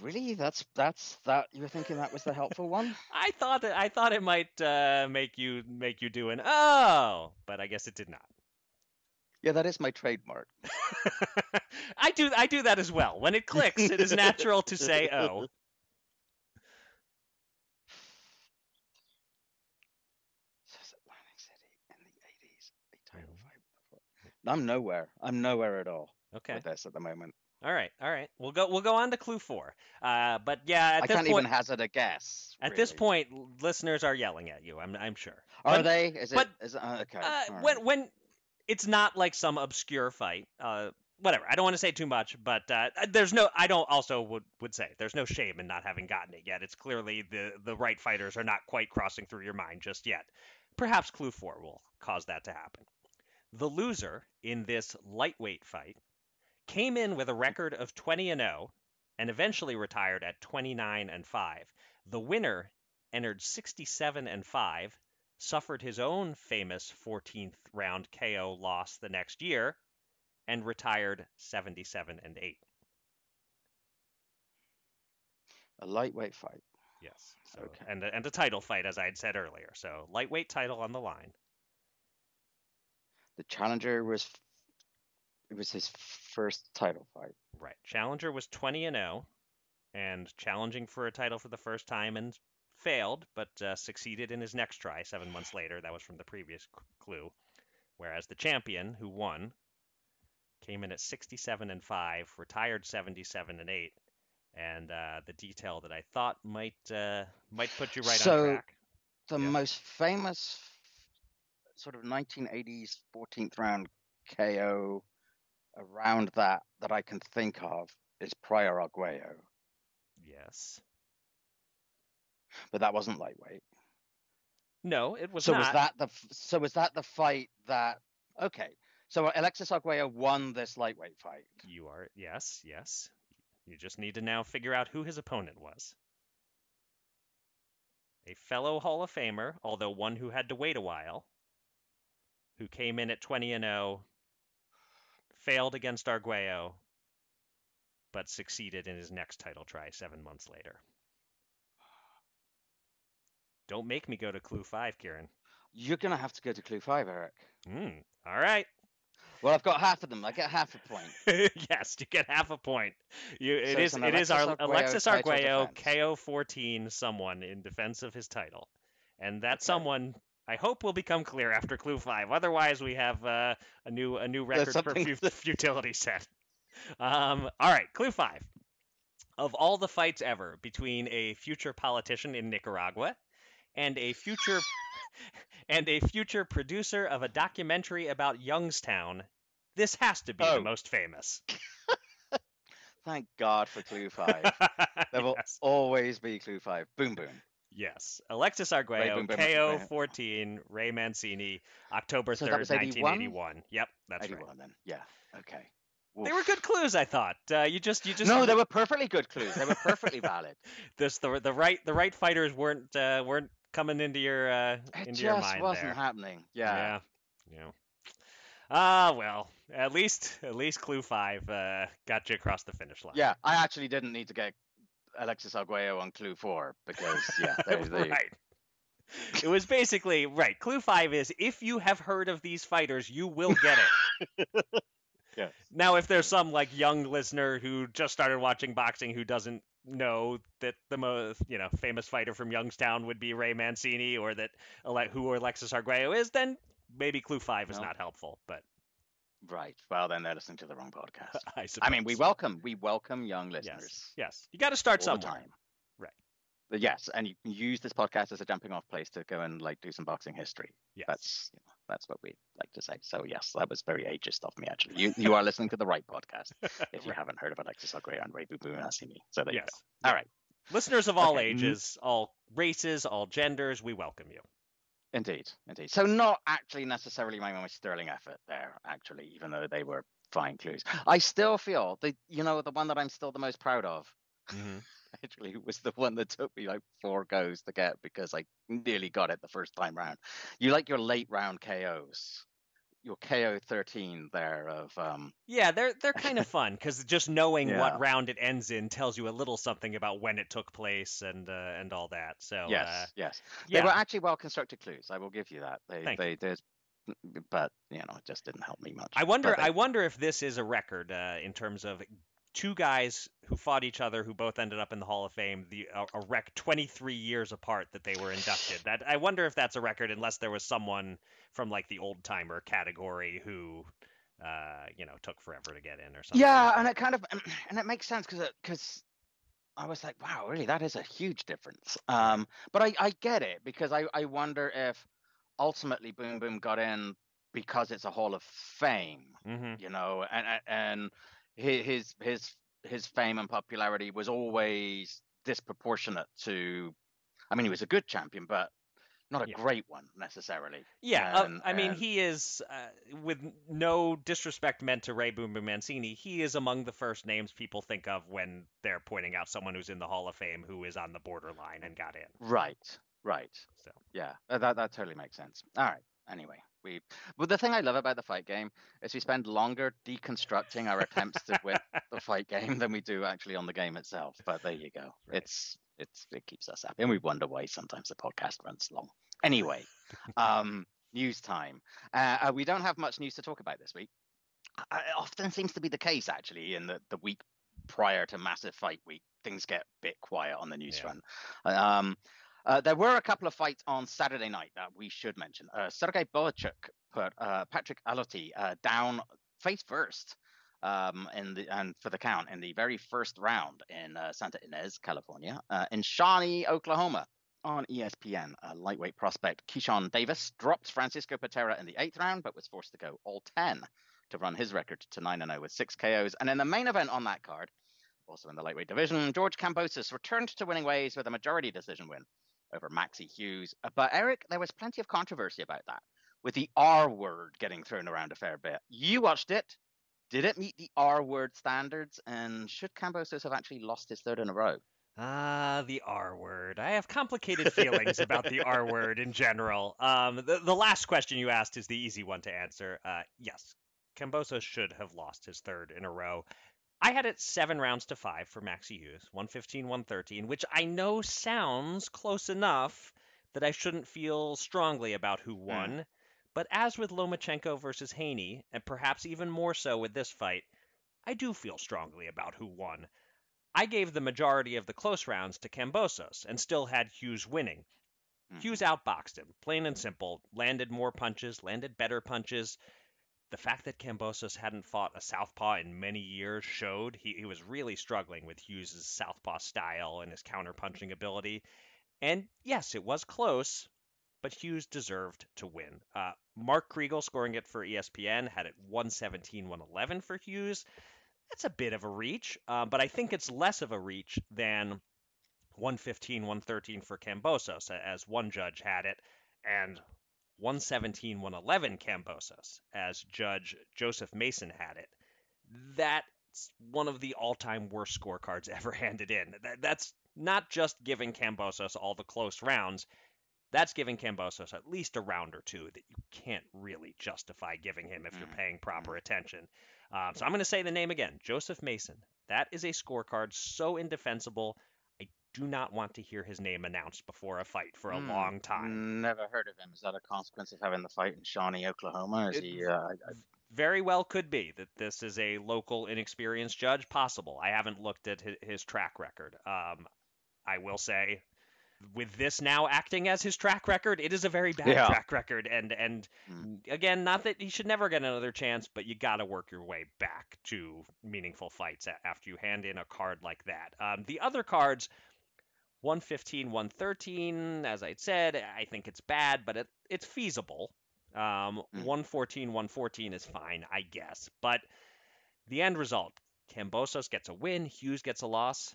Really? That's that's that. You were thinking that was the helpful one? I thought I thought it might uh, make you make you do an oh, but I guess it did not. Yeah, that is my trademark. I do I do that as well. When it clicks, it is natural to say oh. I'm nowhere. I'm nowhere at all. Okay. With this at the moment. All right. All right. We'll go. We'll go on to clue four. Uh, but yeah, at I this can't point, even hazard a guess. Really. At this point, listeners are yelling at you. I'm. I'm sure. Are but, they? Is but, it? Is it uh, okay. Uh, right. When when it's not like some obscure fight. Uh, whatever. I don't want to say too much, but uh, there's no. I don't. Also would would say there's no shame in not having gotten it yet. It's clearly the the right fighters are not quite crossing through your mind just yet. Perhaps clue four will cause that to happen. The loser in this lightweight fight came in with a record of twenty and oh and eventually retired at twenty-nine and five. The winner entered sixty-seven and five, suffered his own famous fourteenth round K O loss the next year, and retired seventy-seven and eight. A lightweight fight. Yes. So, okay. And and a title fight, as I had said earlier. So lightweight title on the line. The challenger was, it was his first title fight. Right. Challenger was twenty and oh and challenging for a title for the first time and failed, but uh, succeeded in his next try seven months later. That was from the previous clue. Whereas the champion who won came in at sixty-seven and five, retired seventy-seven and eight. And uh, the detail that I thought might uh, might put you right so on track. So the yeah. most famous sort of nineteen eighties fourteenth round K O around that that I can think of is Prior Arguello. Yes. But that wasn't lightweight. No, it was so not. Was that the, so was that the fight that... Okay. So Alexis Arguello won this lightweight fight. You are... Yes, yes. You just need to now figure out who his opponent was. A fellow Hall of Famer, although one who had to wait a while, who came in at twenty and oh, failed against Arguello, but succeeded in his next title try seven months later. Don't make me go to Clue five, Kieran. You're going to have to go to Clue five, Eric. Mm, all right. Well, I've got half of them. I get half a point. Yes, you get half a point. You, it so is, it is our Alexis Arguello K O fourteen someone in defense of his title. And that okay. someone, I hope, will become clear after Clue five. Otherwise, we have uh, a new a new record something... for fut- futility set. Um, all right, Clue five. Of all the fights ever between a future politician in Nicaragua and a future... and a future producer of a documentary about Youngstown, this has to be oh. the most famous. Thank God for Clue five. There will yes. always be Clue five. Boom, boom. Yes. Alexis Arguello, K O fourteen, Ray Mancini, October third, so nineteen eighty-one. Yep, that's eighty-one, right. then. Yeah, okay. They were good clues, I thought. Uh, you just, you just. No, they were perfectly good clues. They were perfectly valid. This, the the right, the right fighters weren't uh, weren't. coming into your uh, into your mind there. It just wasn't happening. Yeah. Yeah. Yeah. Ah, well, at least at least Clue five uh, got you across the finish line. Yeah, I actually didn't need to get Alexis Arguello on Clue four because yeah, there, there. Right. It was basically right. Clue five is if you have heard of these fighters, you will get it. Yes. Now, if there's some like young listener who just started watching boxing who doesn't know that the most you know famous fighter from Youngstown would be Ray Mancini or that Ale- who Alexis Arguello is, then maybe Clue five is no. not helpful. But right, well then they're listening to the wrong podcast. I, I mean, we welcome we welcome young listeners. Yes, yes. You got to start all sometime, right? But yes, and you can use this podcast as a jumping off place to go and like do some boxing history. Yes, that's you know, that's what we like to say. So yes, that was very ageist of me actually. You you are listening to the right podcast if you right. haven't heard of Alexis Arguello and Ray Boo Boo Mancini. So there yes. you go. All right. Listeners of all okay. ages, all races, all genders, we welcome you. Indeed, indeed. So not actually necessarily my most sterling effort there, actually, even though they were fine clues. I still feel the you know, the one that I'm still the most proud of mm-hmm. actually was the one that took me like four goes to get because I nearly got it the first time round. You like your late round K Os. Your K O thirteen there of um yeah they're they're kind of fun because just knowing yeah. what round it ends in tells you a little something about when it took place and uh, and all that. So yes uh, yes yeah. they were actually well constructed clues. I will give you that. They Thank they you. Did, but you know it just didn't help me much. I wonder they... I wonder if this is a record uh, in terms of two guys who fought each other who both ended up in the Hall of Fame, the a, a rec twenty-three years apart that they were inducted. That I wonder if that's a record, unless there was someone from like the old timer category who, uh, you know, took forever to get in or something. Yeah, and it kind of and it makes sense because because I was like, wow, really, that is a huge difference. Um, but I, I get it because I I wonder if ultimately Boom Boom got in because it's a Hall of Fame, mm-hmm. you know, and and. His his his fame and popularity was always disproportionate to, I mean, he was a good champion, but not a yeah. great one necessarily. Yeah, and, uh, I and... mean, he is, uh, with no disrespect meant to Ray Boom Boom Mancini, he is among the first names people think of when they're pointing out someone who's in the Hall of Fame who is on the borderline and got in. Right, right. So yeah, that that totally makes sense. All right. Anyway, we but the thing I love about the fight game is we spend longer deconstructing our attempts to win the fight game than we do actually on the game itself. But there you go. Right. It's it's it keeps us happy, and we wonder why sometimes the podcast runs long. Anyway, um, news time. Uh, we don't have much news to talk about this week. It often seems to be the case actually in the, the week prior to massive fight week, things get a bit quiet on the news yeah. front. Um, Uh, there were a couple of fights on Saturday night that we should mention. Uh, Sergey Boychuk put uh, Patrick Aloti uh, down face first um, in the, and for the count in the very first round in uh, Santa Ynez, California, uh, in Shawnee, Oklahoma. On E S P N, a lightweight prospect, Keyshawn Davis, dropped Francisco Patera in the eighth round, but was forced to go all ten to run his record to nine and oh with six K Os. And in the main event on that card, also in the lightweight division, George Kambosos returned to winning ways with a majority decision win over Maxie Hughes. But Eric, there was plenty of controversy about that, with the R word getting thrown around a fair bit. You watched it. Did it meet the R word standards? And should Cambosos have actually lost his third in a row? Ah, uh, the R word. I have complicated feelings about the R word in general. Um, the, the last question you asked is the easy one to answer. Uh, yes, Cambosos should have lost his third in a row. I had it seven rounds to five for Maxie Hughes, one fifteen, one thirteen, which I know sounds close enough that I shouldn't feel strongly about who won. Mm. But as with Lomachenko versus Haney, and perhaps even more so with this fight, I do feel strongly about who won. I gave the majority of the close rounds to Cambosos and still had Hughes winning. Mm. Hughes outboxed him, plain and simple, landed more punches, landed better punches. The fact that Cambosos hadn't fought a southpaw in many years showed he, he was really struggling with Hughes' southpaw style and his counterpunching ability. And yes, it was close, but Hughes deserved to win. Uh, Mark Kriegel, scoring it for E S P N, had it one seventeen, one eleven for Hughes. That's a bit of a reach, uh, but I think it's less of a reach than one fifteen, one thirteen for Cambosos, as one judge had it, and one seventeen, one eleven Cambosos, as Judge Joseph Mason had it. That's one of the all-time worst scorecards ever handed in. That, that's not just giving Cambosos all the close rounds. That's giving Cambosos at least a round or two that you can't really justify giving him if you're paying proper attention. Um, so I'm going to say the name again, Joseph Mason. That is a scorecard so indefensible, I do not want to hear his name announced before a fight for a mm, long time. Never heard of him. Is that a consequence of having the fight in Shawnee, Oklahoma? Is it, he? Uh, I, I... Very well could be that this is a local, inexperienced judge. Possible. I haven't looked at his, his track record. Um, I will say, with this now acting as his track record, it is a very bad yeah. track record. And and again, not that he should never get another chance, but you got to work your way back to meaningful fights after you hand in a card like that. Um, the other cards, one fifteen, one thirteen, as I said, I think it's bad, but it, it's feasible. Um, one fourteen, one fourteen is fine, I guess. But the end result, Cambosos gets a win, Hughes gets a loss.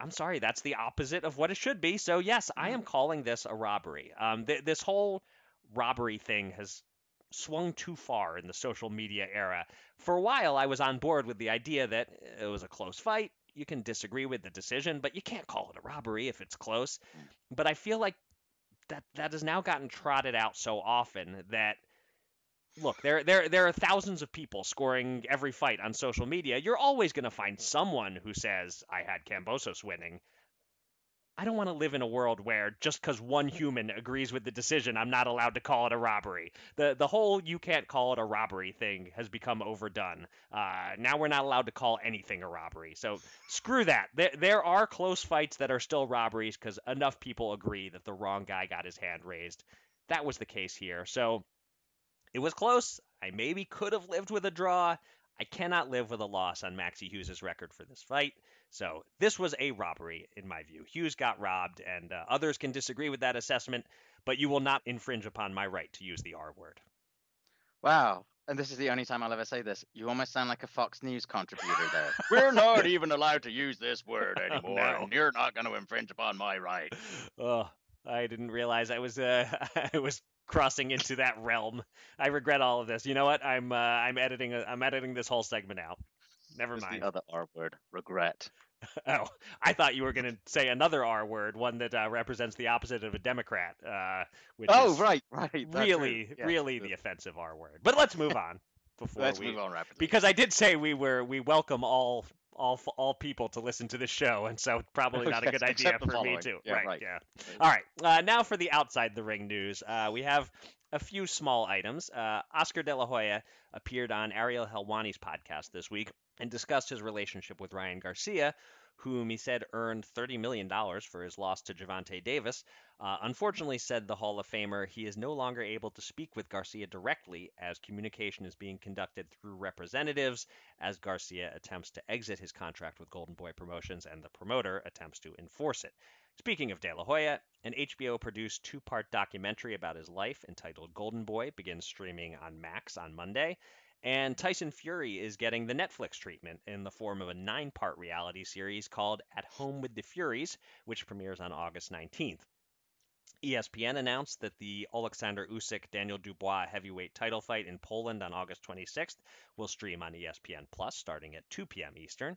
I'm sorry, that's the opposite of what it should be. So, yes, I am calling this a robbery. Um, th- this whole robbery thing has swung too far in the social media era. For a while, I was on board with the idea that it was a close fight. You can disagree with the decision, but you can't call it a robbery if it's close. But I feel like that that has now gotten trotted out so often that, look, there, there, there are thousands of people scoring every fight on social media. You're always going to find someone who says, I had Cambosos winning. I don't want to live in a world where just because one human agrees with the decision, I'm not allowed to call it a robbery. The the whole you can't call it a robbery thing has become overdone. Uh, now we're not allowed to call anything a robbery. So screw that. There, there are close fights that are still robberies because enough people agree that the wrong guy got his hand raised. That was the case here. So it was close. I maybe could have lived with a draw. I cannot live with a loss on Maxie Hughes' record for this fight. So this was a robbery, in my view. Hughes got robbed, and uh, others can disagree with that assessment, but you will not infringe upon my right to use the R word. Wow. And this is the only time I'll ever say this. You almost sound like a Fox News contributor there. We're not even allowed to use this word anymore, oh, no. and you're not going to infringe upon my right. Oh, I didn't realize I was... Uh, I was... crossing into that realm. I regret all of this. You know what? I'm uh, I'm editing a, I'm editing this whole segment out. Never There's mind. The other R word, regret. Oh, I thought you were going to say another R word, one that uh, represents the opposite of a Democrat. Uh, which oh, is right, right. Really, yeah. really the offensive R word. But let's move on before let's we move on rapidly. Because I did say we were we welcome all all all people to listen to this show, and so probably not okay, a good idea for following. me too. Yeah, right, right, yeah. All right, uh, now for the outside the ring news. Uh, we have a few small items. Uh, Oscar De La Hoya appeared on Ariel Helwani's podcast this week and discussed his relationship with Ryan Garcia, whom he said earned thirty million dollars for his loss to Gervonta Davis. Uh, unfortunately, said the Hall of Famer, he is no longer able to speak with Garcia directly as communication is being conducted through representatives as Garcia attempts to exit his contract with Golden Boy Promotions and the promoter attempts to enforce it. Speaking of De La Hoya, an H B O-produced two-part documentary about his life entitled Golden Boy begins streaming on Max on Monday. And Tyson Fury is getting the Netflix treatment in the form of a nine-part reality series called At Home with the Furies, which premieres on August nineteenth. E S P N announced that the Oleksandr Usyk-Daniel Dubois heavyweight title fight in Poland on August twenty-sixth will stream on E S P N Plus starting at two p.m. Eastern.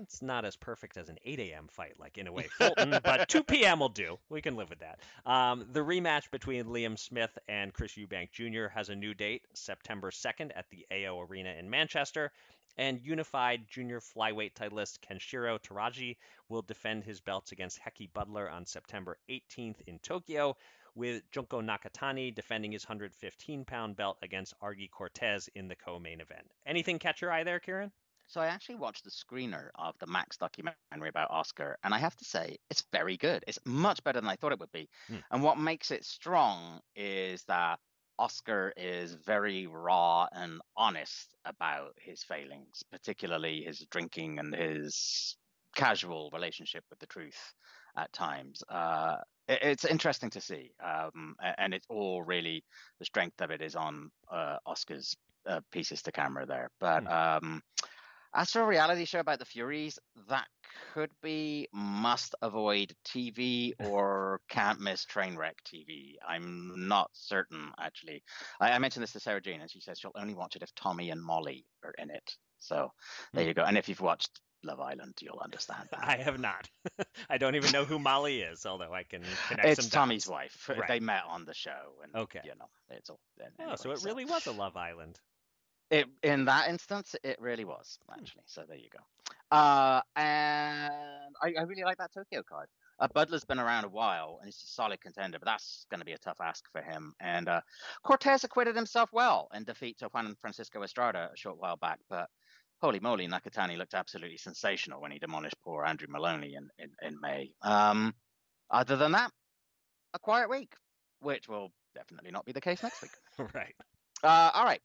It's not as perfect as an eight a.m. fight like Inoue Fulton, but two p.m. will do. We can live with that. Um, the rematch between Liam Smith and Chris Eubank Junior has a new date, September second at the A O Arena in Manchester, and unified junior flyweight titleist Kenshiro Teraji will defend his belts against Heki Butler on September eighteenth in Tokyo, with Junko Nakatani defending his one hundred fifteen pound belt against Argy Cortez in the co-main event. Anything catch your eye there, Kieran? So I actually watched the screener of the Max documentary about Oscar, and I have to say, it's very good. It's much better than I thought it would be. Mm. And what makes it strong is that Oscar is very raw and honest about his failings, particularly his drinking and his casual relationship with the truth at times. Uh, it, it's interesting to see. Um, and it's all really, the strength of it is on uh, Oscar's uh, pieces to camera there. But... Mm. Um, As for a reality show about the Furies, that could be must avoid T V or can't miss train wreck T V. I'm not certain, actually. I, I mentioned this to Sarah Jean, and she says she'll only watch it if Tommy and Molly are in it. So there you go. And if you've watched Love Island, you'll understand that. I have not. I don't even know who Molly is, although I can connect it's some Tommy's dots. Wife. Right. They met on the show. And, okay. You know, it's all, anyway, oh, so it so. really was a Love Island. It, in that instance, it really was, actually. Hmm. So there you go. Uh, and I, I really like that Tokyo card. Uh, Butler's been around a while, and he's a solid contender, but that's going to be a tough ask for him. And uh, Cortez acquitted himself well in defeat to Juan Francisco Estrada a short while back. But holy moly, Nakatani looked absolutely sensational when he demolished poor Andrew Maloney in, in, in May. Um, other than that, a quiet week, which will definitely not be the case next week. Right. Uh, all right.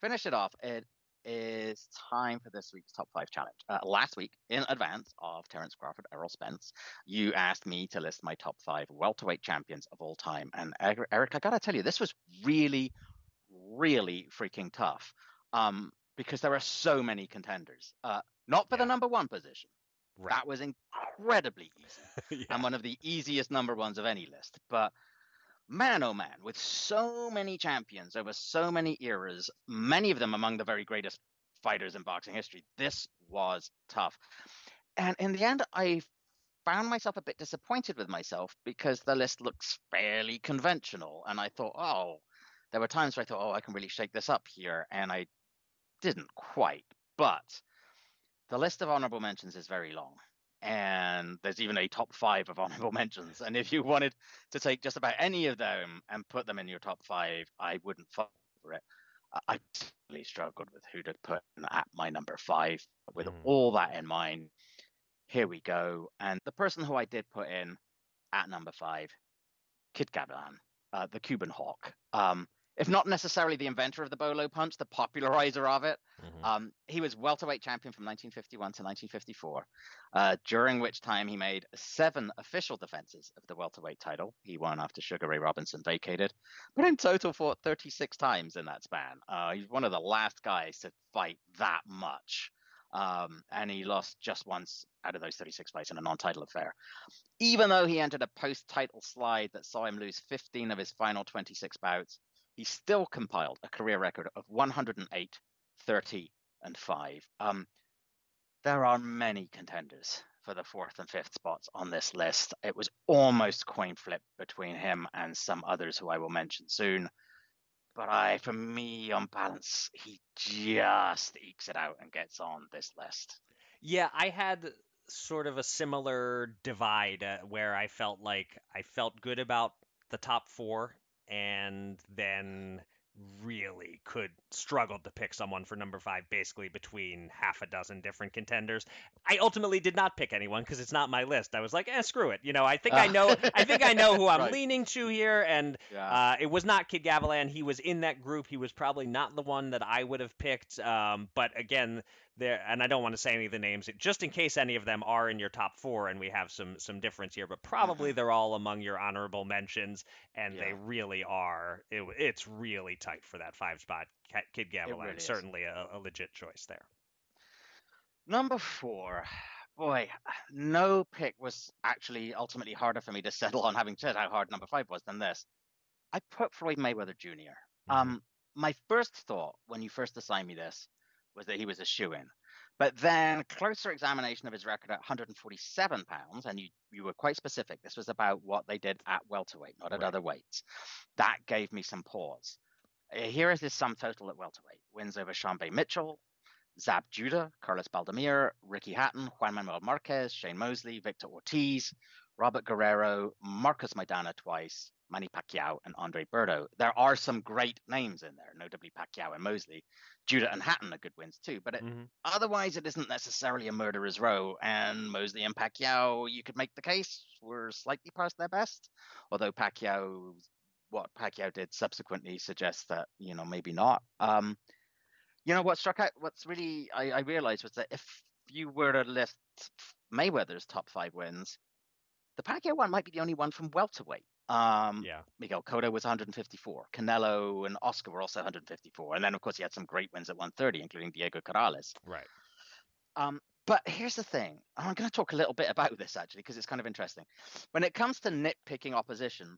Finish it off. It is time for this week's top five challenge. Uh, last week, in advance of Terence Crawford, Errol Spence, you asked me to list my top five welterweight champions of all time. And Eric, I gotta tell you, this was really, really freaking tough um, because there are so many contenders. Uh, not for yeah. the number one position. Right. That was incredibly easy yeah. and one of the easiest number ones of any list. But man, oh man, with so many champions over so many eras, many of them among the very greatest fighters in boxing history, this was tough. And in the end, I found myself a bit disappointed with myself because the list looks fairly conventional. And I thought, oh, there were times where I thought, oh, I can really shake this up here. And I didn't quite. But the list of honorable mentions is very long. And there's even a top five of honorable mentions. And if you wanted to take just about any of them and put them in your top five, I wouldn't fight for it. I really struggled with who to put at my number five. With mm. all that in mind, here we go. And the person who I did put in at number five, Kid Gablan, uh, the Cuban Hawk. Um, if not necessarily the inventor of the bolo punch, the popularizer of it. Mm-hmm. Um, he was welterweight champion from nineteen fifty-one to nineteen fifty-four, uh, during which time he made seven official defenses of the welterweight title. He won after Sugar Ray Robinson vacated, but in total fought thirty-six times in that span. Uh, he's one of the last guys to fight that much. Um, and he lost just once out of those thirty-six fights in a non-title affair. Even though he entered a post-title slide that saw him lose fifteen of his final twenty-six bouts, he still compiled a career record of one hundred eight, thirty, and five. Um, there are many contenders for the fourth and fifth spots on this list. It was almost coin flip between him and some others who I will mention soon. But I, for me, on balance, he just ekes it out and gets on this list. Yeah, I had sort of a similar divide uh, where I felt like I felt good about the top four and then really could struggle to pick someone for number five, basically between half a dozen different contenders. I ultimately did not pick anyone because it's not my list. I was like, eh, screw it. You know, I think uh. I know, I think I know who I'm right. leaning to here. And yeah. uh, it was not Kid Gavilan. He was in that group. He was probably not the one that I would have picked. Um, but again, there, and I don't want to say any of the names, just in case any of them are in your top four and we have some some difference here, but probably they're all among your honorable mentions, and yeah. they really are. It, it's really tight for that five spot. Kid Gavilan, really certainly a, a legit choice there. Number four. Boy, no pick was actually ultimately harder for me to settle on, having said how hard number five was, than this. I put Floyd Mayweather Junior Mm-hmm. Um, my first thought when you first assigned me this was that he was a shoo-in. But then closer examination of his record at one hundred forty-seven pounds, and you, you were quite specific. This was about what they did at welterweight, not at right. other weights. That gave me some pause. Here is his sum total at welterweight. Wins over Sean Bay Mitchell, Zab Judah, Carlos Baldemir, Ricky Hatton, Juan Manuel Marquez, Shane Mosley, Victor Ortiz, Robert Guerrero, Marcus Maidana twice, Manny Pacquiao, and Andre Berto. There are some great names in there, notably Pacquiao and Mosley. Judah and Hatton are good wins too, but it, mm-hmm. otherwise it isn't necessarily a murderer's row, and Mosley and Pacquiao, you could make the case, were slightly past their best, although Pacquiao, what Pacquiao did subsequently suggests that, you know, maybe not. Um, You know, what struck out, what's really, I, I realized was that if you were to list Mayweather's top five wins, the Pacquiao one might be the only one from welterweight. Um, yeah. Miguel Cotto was one hundred fifty-four. Canelo and Oscar were also one hundred fifty-four. And then, of course, he had some great wins at one thirty, including Diego Corrales. Right. Um, but here's the thing. I'm going to talk a little bit about this, actually, because it's kind of interesting. When it comes to nitpicking opposition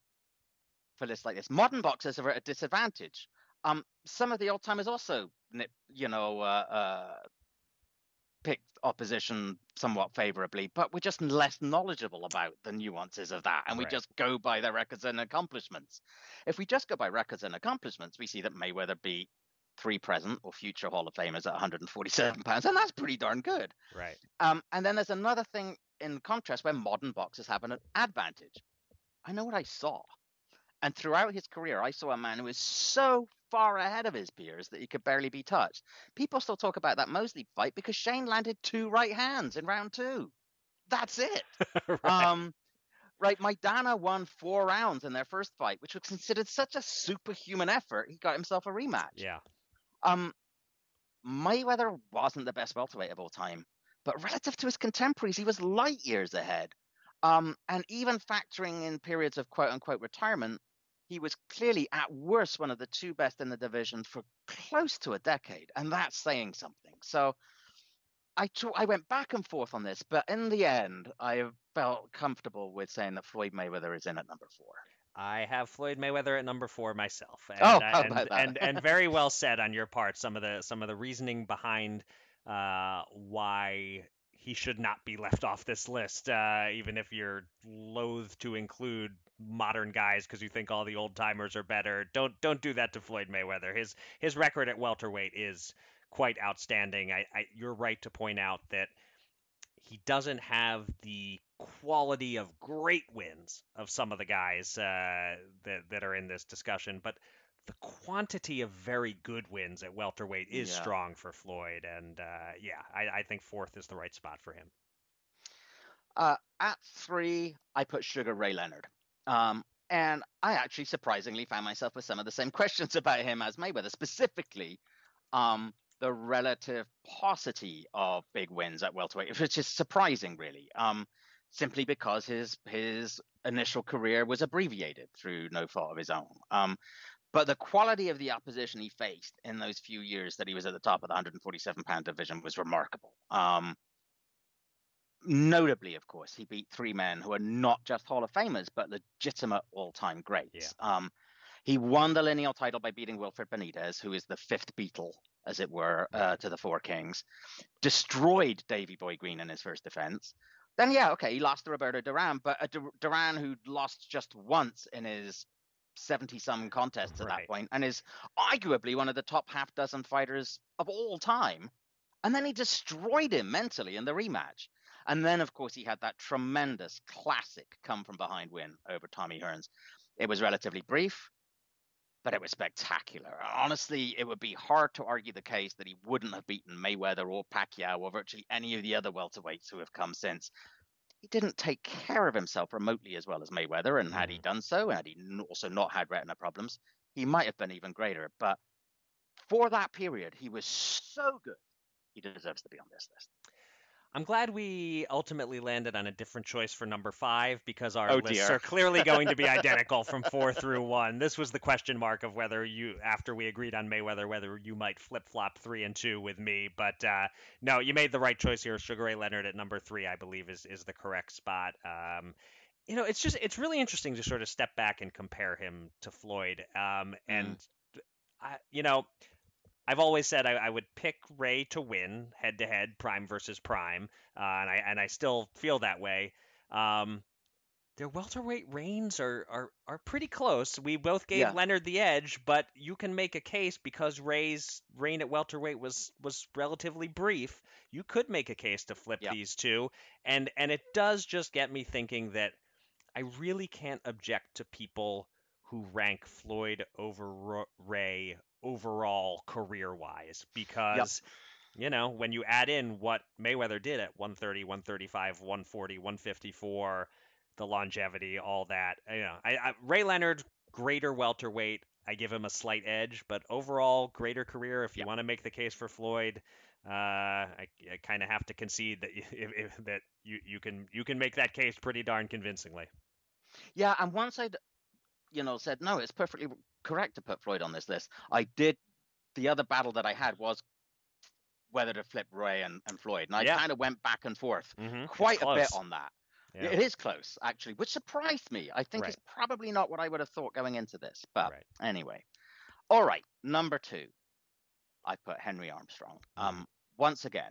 for lists like this, modern boxers are at a disadvantage. Um, some of the old timers also, you know, uh, uh, picked opposition somewhat favorably, but we're just less knowledgeable about the nuances of that, and we right. just go by their records and accomplishments. If we just go by records and accomplishments, we see that Mayweather beat three present or future Hall of Famers at one hundred forty-seven pounds, and that's pretty darn good. Right. Um, and then there's another thing in contrast where modern boxers have an advantage. I know what I saw. And throughout his career, I saw a man who was so far ahead of his peers that he could barely be touched. People still talk about that Mosley fight because Shane landed two right hands in round two. That's it. right. Um, right. Maidana won four rounds in their first fight, which was considered such a superhuman effort. He got himself a rematch. Yeah. Um, Mayweather wasn't the best welterweight of all time, but relative to his contemporaries, he was light years ahead. Um, and even factoring in periods of quote unquote retirement, he was clearly at worst one of the two best in the division for close to a decade. And that's saying something. So I, t- I went back and forth on this, but in the end, I felt comfortable with saying that Floyd Mayweather is in at number four. I have Floyd Mayweather at number four myself. And, oh, how about and, that? and, and very well said on your part, some of the, some of the reasoning behind uh, why he should not be left off this list, uh, even if you're loath to include modern guys because you think all the old timers are better. Don't don't do that to Floyd Mayweather. His his record at welterweight is quite outstanding. I, I you're right to point out that he doesn't have the quality of great wins of some of the guys uh, that that are in this discussion, but the quantity of very good wins at welterweight is yeah. strong for Floyd. And uh, yeah, I, I think fourth is the right spot for him. Uh, at three, I put Sugar Ray Leonard. Um, and I actually surprisingly found myself with some of the same questions about him as Mayweather, specifically um, the relative paucity of big wins at welterweight, which is surprising, really, um, simply because his, his initial career was abbreviated through no fault of his own. Um, But the quality of the opposition he faced in those few years that he was at the top of the one hundred forty-seven pound division was remarkable. Um, notably, of course, he beat three men who are not just Hall of Famers, but legitimate all-time greats. Yeah. Um, he won the lineal title by beating Wilfred Benitez, who is the fifth Beatle, as it were, uh, to the Four Kings. Destroyed Davey Boy Green in his first defense. Then, yeah, okay, he lost to Roberto Duran, but a Dur- Duran who lost just once in his seventy-some contests at right. that point, and is arguably one of the top half dozen fighters of all time. And then he destroyed him mentally in the rematch. And then, of course, he had that tremendous classic come-from-behind win over Tommy Hearns. It was relatively brief, but it was spectacular. Honestly, it would be hard to argue the case that he wouldn't have beaten Mayweather or Pacquiao or virtually any of the other welterweights who have come since. He didn't take care of himself remotely as well as Mayweather, and had he done so, and had he also not had retina problems, he might have been even greater. But for that period, he was so good he deserves to be on this list. I'm glad we ultimately landed on a different choice for number five, because our oh, lists dear. are clearly going to be identical from four through one. This was the question mark of whether you, after we agreed on Mayweather, whether you might flip-flop three and two with me. But uh, no, you made the right choice here. Sugar Ray Leonard at number three, I believe, is, is the correct spot. Um, you know, it's just, it's really interesting to sort of step back and compare him to Floyd. Um, and, mm. I, you know... I've always said I, I would pick Ray to win head-to-head, prime versus prime, uh, and I and I still feel that way. Um, their welterweight reigns are, are are pretty close. We both gave yeah. Leonard the edge, but you can make a case, because Ray's reign at welterweight was was relatively brief. You could make a case to flip yeah. these two, and and it does just get me thinking that I really can't object to people who rank Floyd over Ray overall career-wise, because yep. you know, when you add in what Mayweather did at one thirty, one thirty-five, one forty, one fifty-four, the longevity, all that, you know, I, I, Ray Leonard, greater welterweight, I give him a slight edge, but overall greater career. If you yep. want to make the case for Floyd, uh, I, I kind of have to concede that if, if, that you you can you can make that case pretty darn convincingly. Yeah, and once I, you know, said no, it's perfectly correct to put Floyd on this list. I did. The other battle that I had was whether to flip Ray and, and Floyd, and I yeah. kind of went back and forth mm-hmm. quite a bit on that. Yeah. It is close, actually, which surprised me. I think right. it's probably not what I would have thought going into this, but right. anyway. All right, number two, I put Henry Armstrong. Um, once again,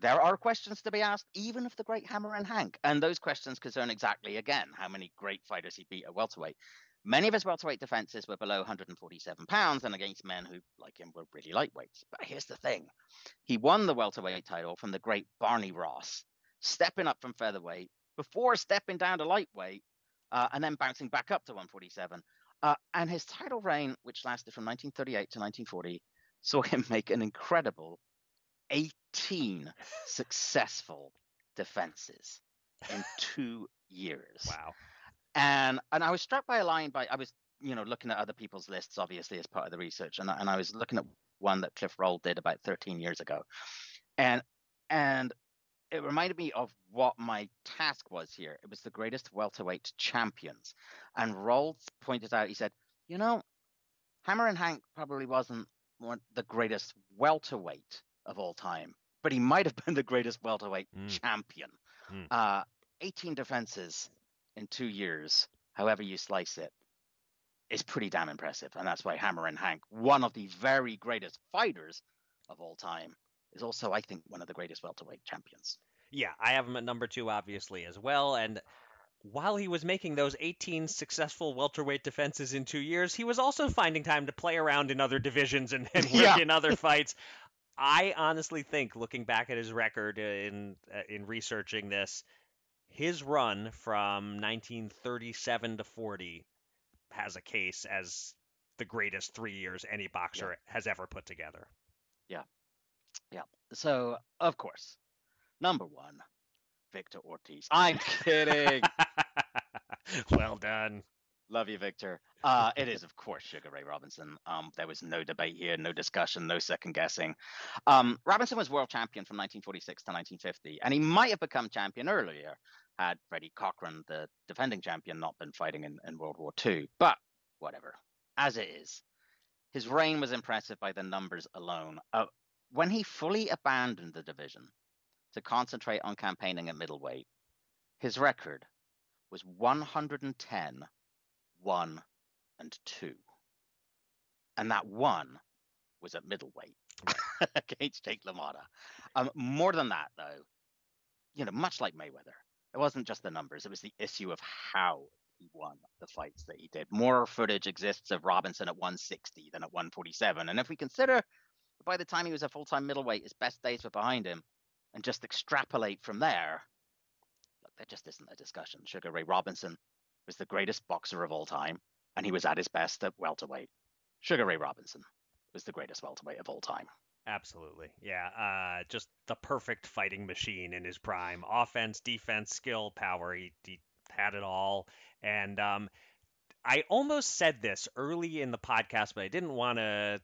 there are questions to be asked, even of the great Hammer and Hank, and those questions concern exactly again how many great fighters he beat at welterweight. Many of his welterweight defenses were below one forty-seven pounds and against men who, like him, were really lightweights. But here's the thing. He won the welterweight title from the great Barney Ross, stepping up from featherweight before stepping down to lightweight uh, and then bouncing back up to one forty-seven. Uh, and his title reign, which lasted from nineteen thirty-eight to nineteen forty, saw him make an incredible eighteen successful defenses in two years. Wow. And and I was struck by a line by, I was, you know, looking at other people's lists, obviously, as part of the research. And, and I was looking at one that Cliff Roll did about thirteen years ago. And and it reminded me of what my task was here. It was the greatest welterweight champions. And Roll pointed out, he said, you know, Hammer and Hank probably wasn't the greatest welterweight of all time, but he might have been the greatest welterweight mm. champion. Mm. Uh, eighteen defenses in two years, however you slice it, is pretty damn impressive. And that's why Hammer and Hank, one of the very greatest fighters of all time, is also, I think, one of the greatest welterweight champions. Yeah, I have him at number two, obviously, as well. And while he was making those eighteen successful welterweight defenses in two years, he was also finding time to play around in other divisions and, and work yeah. in other fights. I honestly think, looking back at his record in uh, in researching this, his run from nineteen thirty-seven to forty has a case as the greatest three years any boxer yeah. has ever put together. Yeah. Yeah. So, of course, number one, Victor Ortiz. I'm kidding. Well done. Love you, Victor. Uh, it is, of course, Sugar Ray Robinson. Um, there was no debate here, no discussion, no second guessing. Um, Robinson was world champion from nineteen forty-six to nineteen fifty, and he might have become champion earlier had Freddie Cochran, the defending champion, not been fighting in, in World War Two. But whatever, as it is, his reign was impressive by the numbers alone. Uh, when he fully abandoned the division to concentrate on campaigning at middleweight, his record was one hundred ten. One and two, and that one was at middleweight against Jake LaMotta. Um, more than that, though, you know, much like Mayweather, it wasn't just the numbers; it was the issue of how he won the fights that he did. More footage exists of Robinson at one sixty than at one forty-seven, and if we consider by the time he was a full-time middleweight, his best days were behind him, and just extrapolate from there, look, there just isn't a discussion. Sugar Ray Robinson was the greatest boxer of all time, and he was at his best at welterweight. Sugar Ray Robinson was the greatest welterweight of all time. Absolutely. Yeah, uh, just the perfect fighting machine in his prime. Offense, defense, skill, power. He, he had it all. And um, I almost said this early in the podcast, but I didn't want to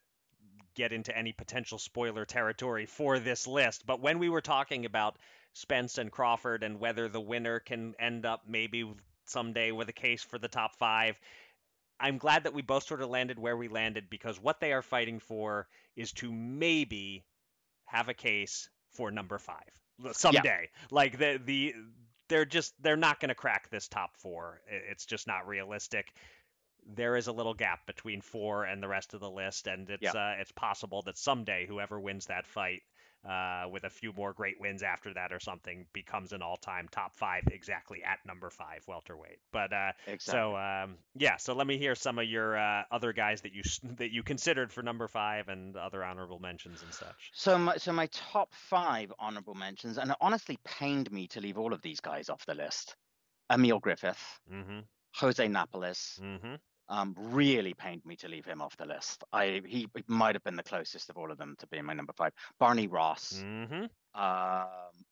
get into any potential spoiler territory for this list, but when we were talking about Spence and Crawford and whether the winner can end up maybe someday with a case for the top five, I'm glad that we both sort of landed where we landed, because what they are fighting for is to maybe have a case for number five someday. Yeah. Like the, the, they're just, they're not going to crack this top four. It's just not realistic. There is a little gap between four and the rest of the list. And it's, yeah. uh, it's possible that someday whoever wins that fight uh, with a few more great wins after that or something becomes an all time top five, exactly at number five welterweight. But uh, exactly. so um, yeah, so let me hear some of your uh, other guys that you, that you considered for number five and other honorable mentions and such. So my, so my top five honorable mentions, and it honestly pained me to leave all of these guys off the list. Emil Griffith, mm-hmm. Jose Napoles, mm-hmm. Um, really pained me to leave him off the list. I he might have been the closest of all of them to being my number five. Barney Ross. Mm-hmm. Um,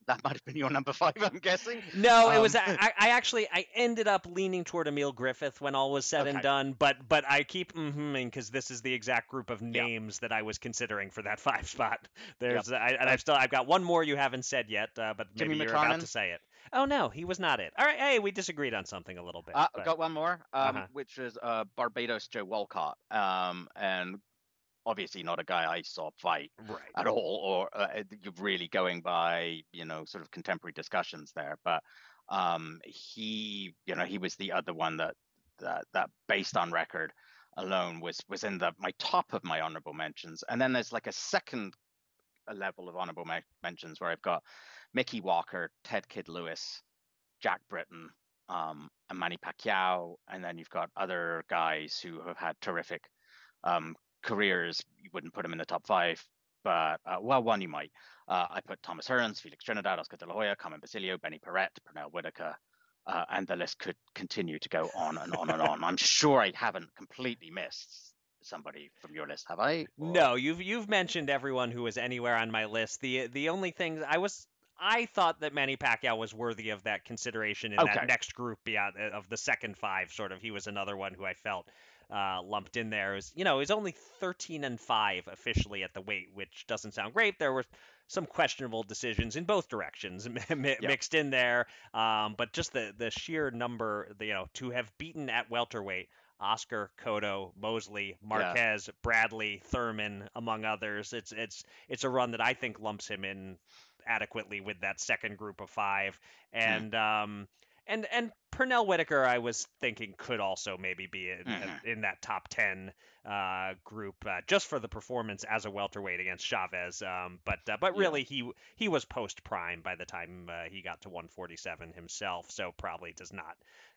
that might have been your number five, I'm guessing. No, um, it was. I, I actually I ended up leaning toward Emil Griffith when all was said okay. and done. But but I keep mm-hmm because this is the exact group of names yep. that I was considering for that five spot. There's yep. I, and I've still I've got one more you haven't said yet, uh, but maybe Jimmy you're McCarnan. About to say it. Oh, no, he was not it. All right. Hey, we disagreed on something a little bit. I've but... got one more, um, uh-huh. which is uh, Barbados Joe Walcott. Um, and obviously not a guy I saw fight right. at all, or uh, you're really going by, you know, sort of contemporary discussions there. But um, he, you know, he was the other one that that, that based on record alone was, was in the my top of my honorable mentions. And then there's like a second a level of honorable me- mentions where I've got Mickey Walker, Ted Kidd Lewis, Jack Britton, um, and Manny Pacquiao. And then you've got other guys who have had terrific um, careers. You wouldn't put them in the top five, but, uh, well, one you might. Uh, I put Thomas Hearns, Felix Trinidad, Oscar De La Hoya, Carmen Basilio, Benny Perrette, Pernell Whitaker, uh, and the list could continue to go on and on and on. I'm sure I haven't completely missed somebody from your list, have I? Or... No, you've you've mentioned everyone who was anywhere on my list. The the only things I was I thought that Manny Pacquiao was worthy of that consideration in okay. that next group beyond of the second five. Sort of, he was another one who I felt uh, lumped in there. It was, you know, he's only thirteen and five officially at the weight, which doesn't sound great. There were some questionable decisions in both directions mixed yeah. in there, um, but just the the sheer number, the, you know, to have beaten at welterweight Oscar, Cotto, Mosley, Marquez, yeah. Bradley, Thurman, among others. It's it's it's a run that I think lumps him in adequately with that second group of five. And mm. um and and Pernell Whitaker, I was thinking, could also maybe be in, mm-hmm. in that top ten uh, group uh, just for the performance as a welterweight against Chavez. Um, but uh, but really, yeah. he he was post prime by the time uh, he got to one forty-seven himself, so probably does not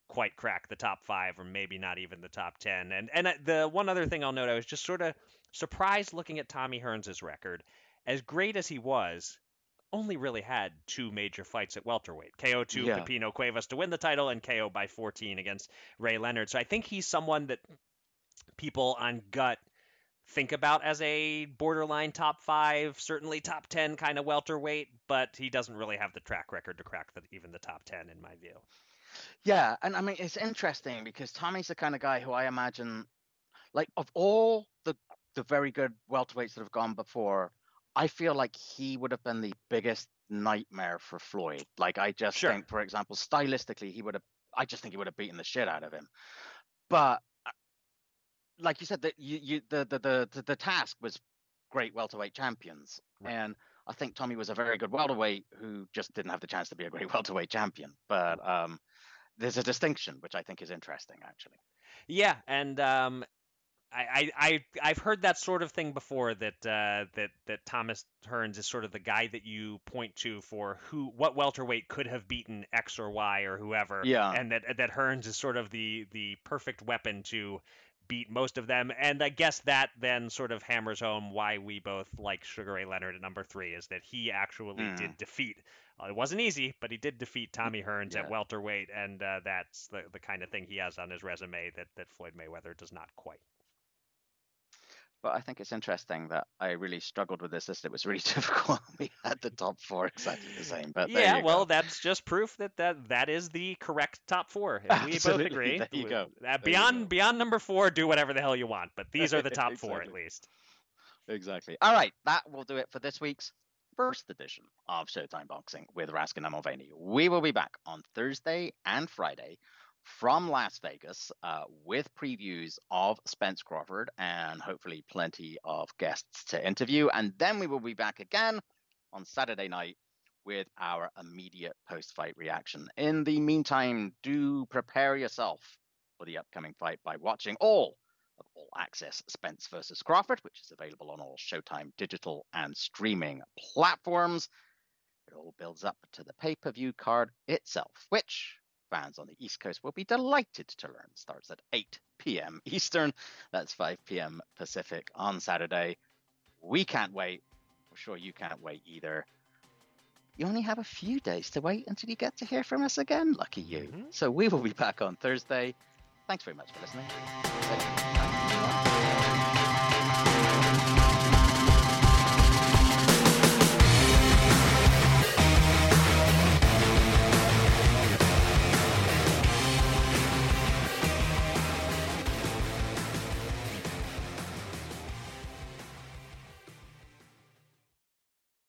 quite crack the top five, or maybe not even the top ten. And and the one other thing I'll note, I was just sort of surprised looking at Tommy Hearns' record. As great as he was, only really had two major fights at welterweight. K O two yeah. Pepino Cuevas to win the title, and K O by fourteen against Ray Leonard. So I think he's someone that people on gut think about as a borderline top five, certainly top ten kind of welterweight, but he doesn't really have the track record to crack the, even the top ten in my view. Yeah, and I mean, it's interesting because Tommy's the kind of guy who I imagine, like, of all the the very good welterweights that have gone before, I feel like he would have been the biggest nightmare for Floyd. Like, I just sure. think, for example, stylistically, he would have, I just think he would have beaten the shit out of him. But like you said, that you, you the, the the the the task was great welterweight champions, right. and I think Tommy was a very good welterweight who just didn't have the chance to be a great welterweight champion. But um, there's a distinction, which I think is interesting, actually. Yeah, and um, I, I, I've heard that sort of thing before, that uh, that that Thomas Hearns is sort of the guy that you point to for who, what welterweight could have beaten X or Y or whoever, yeah. and that that Hearns is sort of the the perfect weapon to beat most of them. And I guess that then sort of hammers home why we both like Sugar Ray Leonard at number three, is that he actually mm. did defeat, well, it wasn't easy, but he did defeat Tommy Hearns yeah. at welterweight, and uh, that's the, the kind of thing he has on his resume that, that Floyd Mayweather does not quite. But I think it's interesting that I really struggled with this list. It was really difficult. We had the top four exactly the same. But yeah, well, go. That's just proof that, that that is the correct top four. If Absolutely. We both agree. There you go. Beyond, there you go. Beyond number four, do whatever the hell you want. But these are the top exactly. four, at least. Exactly. All right, that will do it for this week's first edition of Showtime Boxing with Raskin and Mulvaney. We will be back on Thursday and Friday from Las Vegas uh, with previews of Spence Crawford and hopefully plenty of guests to interview. And then we will be back again on Saturday night with our immediate post-fight reaction. In the meantime, do prepare yourself for the upcoming fight by watching all of All Access Spence versus Crawford, which is available on all Showtime digital and streaming platforms. It all builds up to the pay-per-view card itself, which fans on the East Coast will be delighted to learn starts at eight p.m. Eastern. That's five p.m. Pacific on Saturday. We can't wait. I'm sure you can't wait either. You only have a few days to wait until you get to hear from us again. Lucky you. Mm-hmm. So we will be back on Thursday. Thanks very much for listening.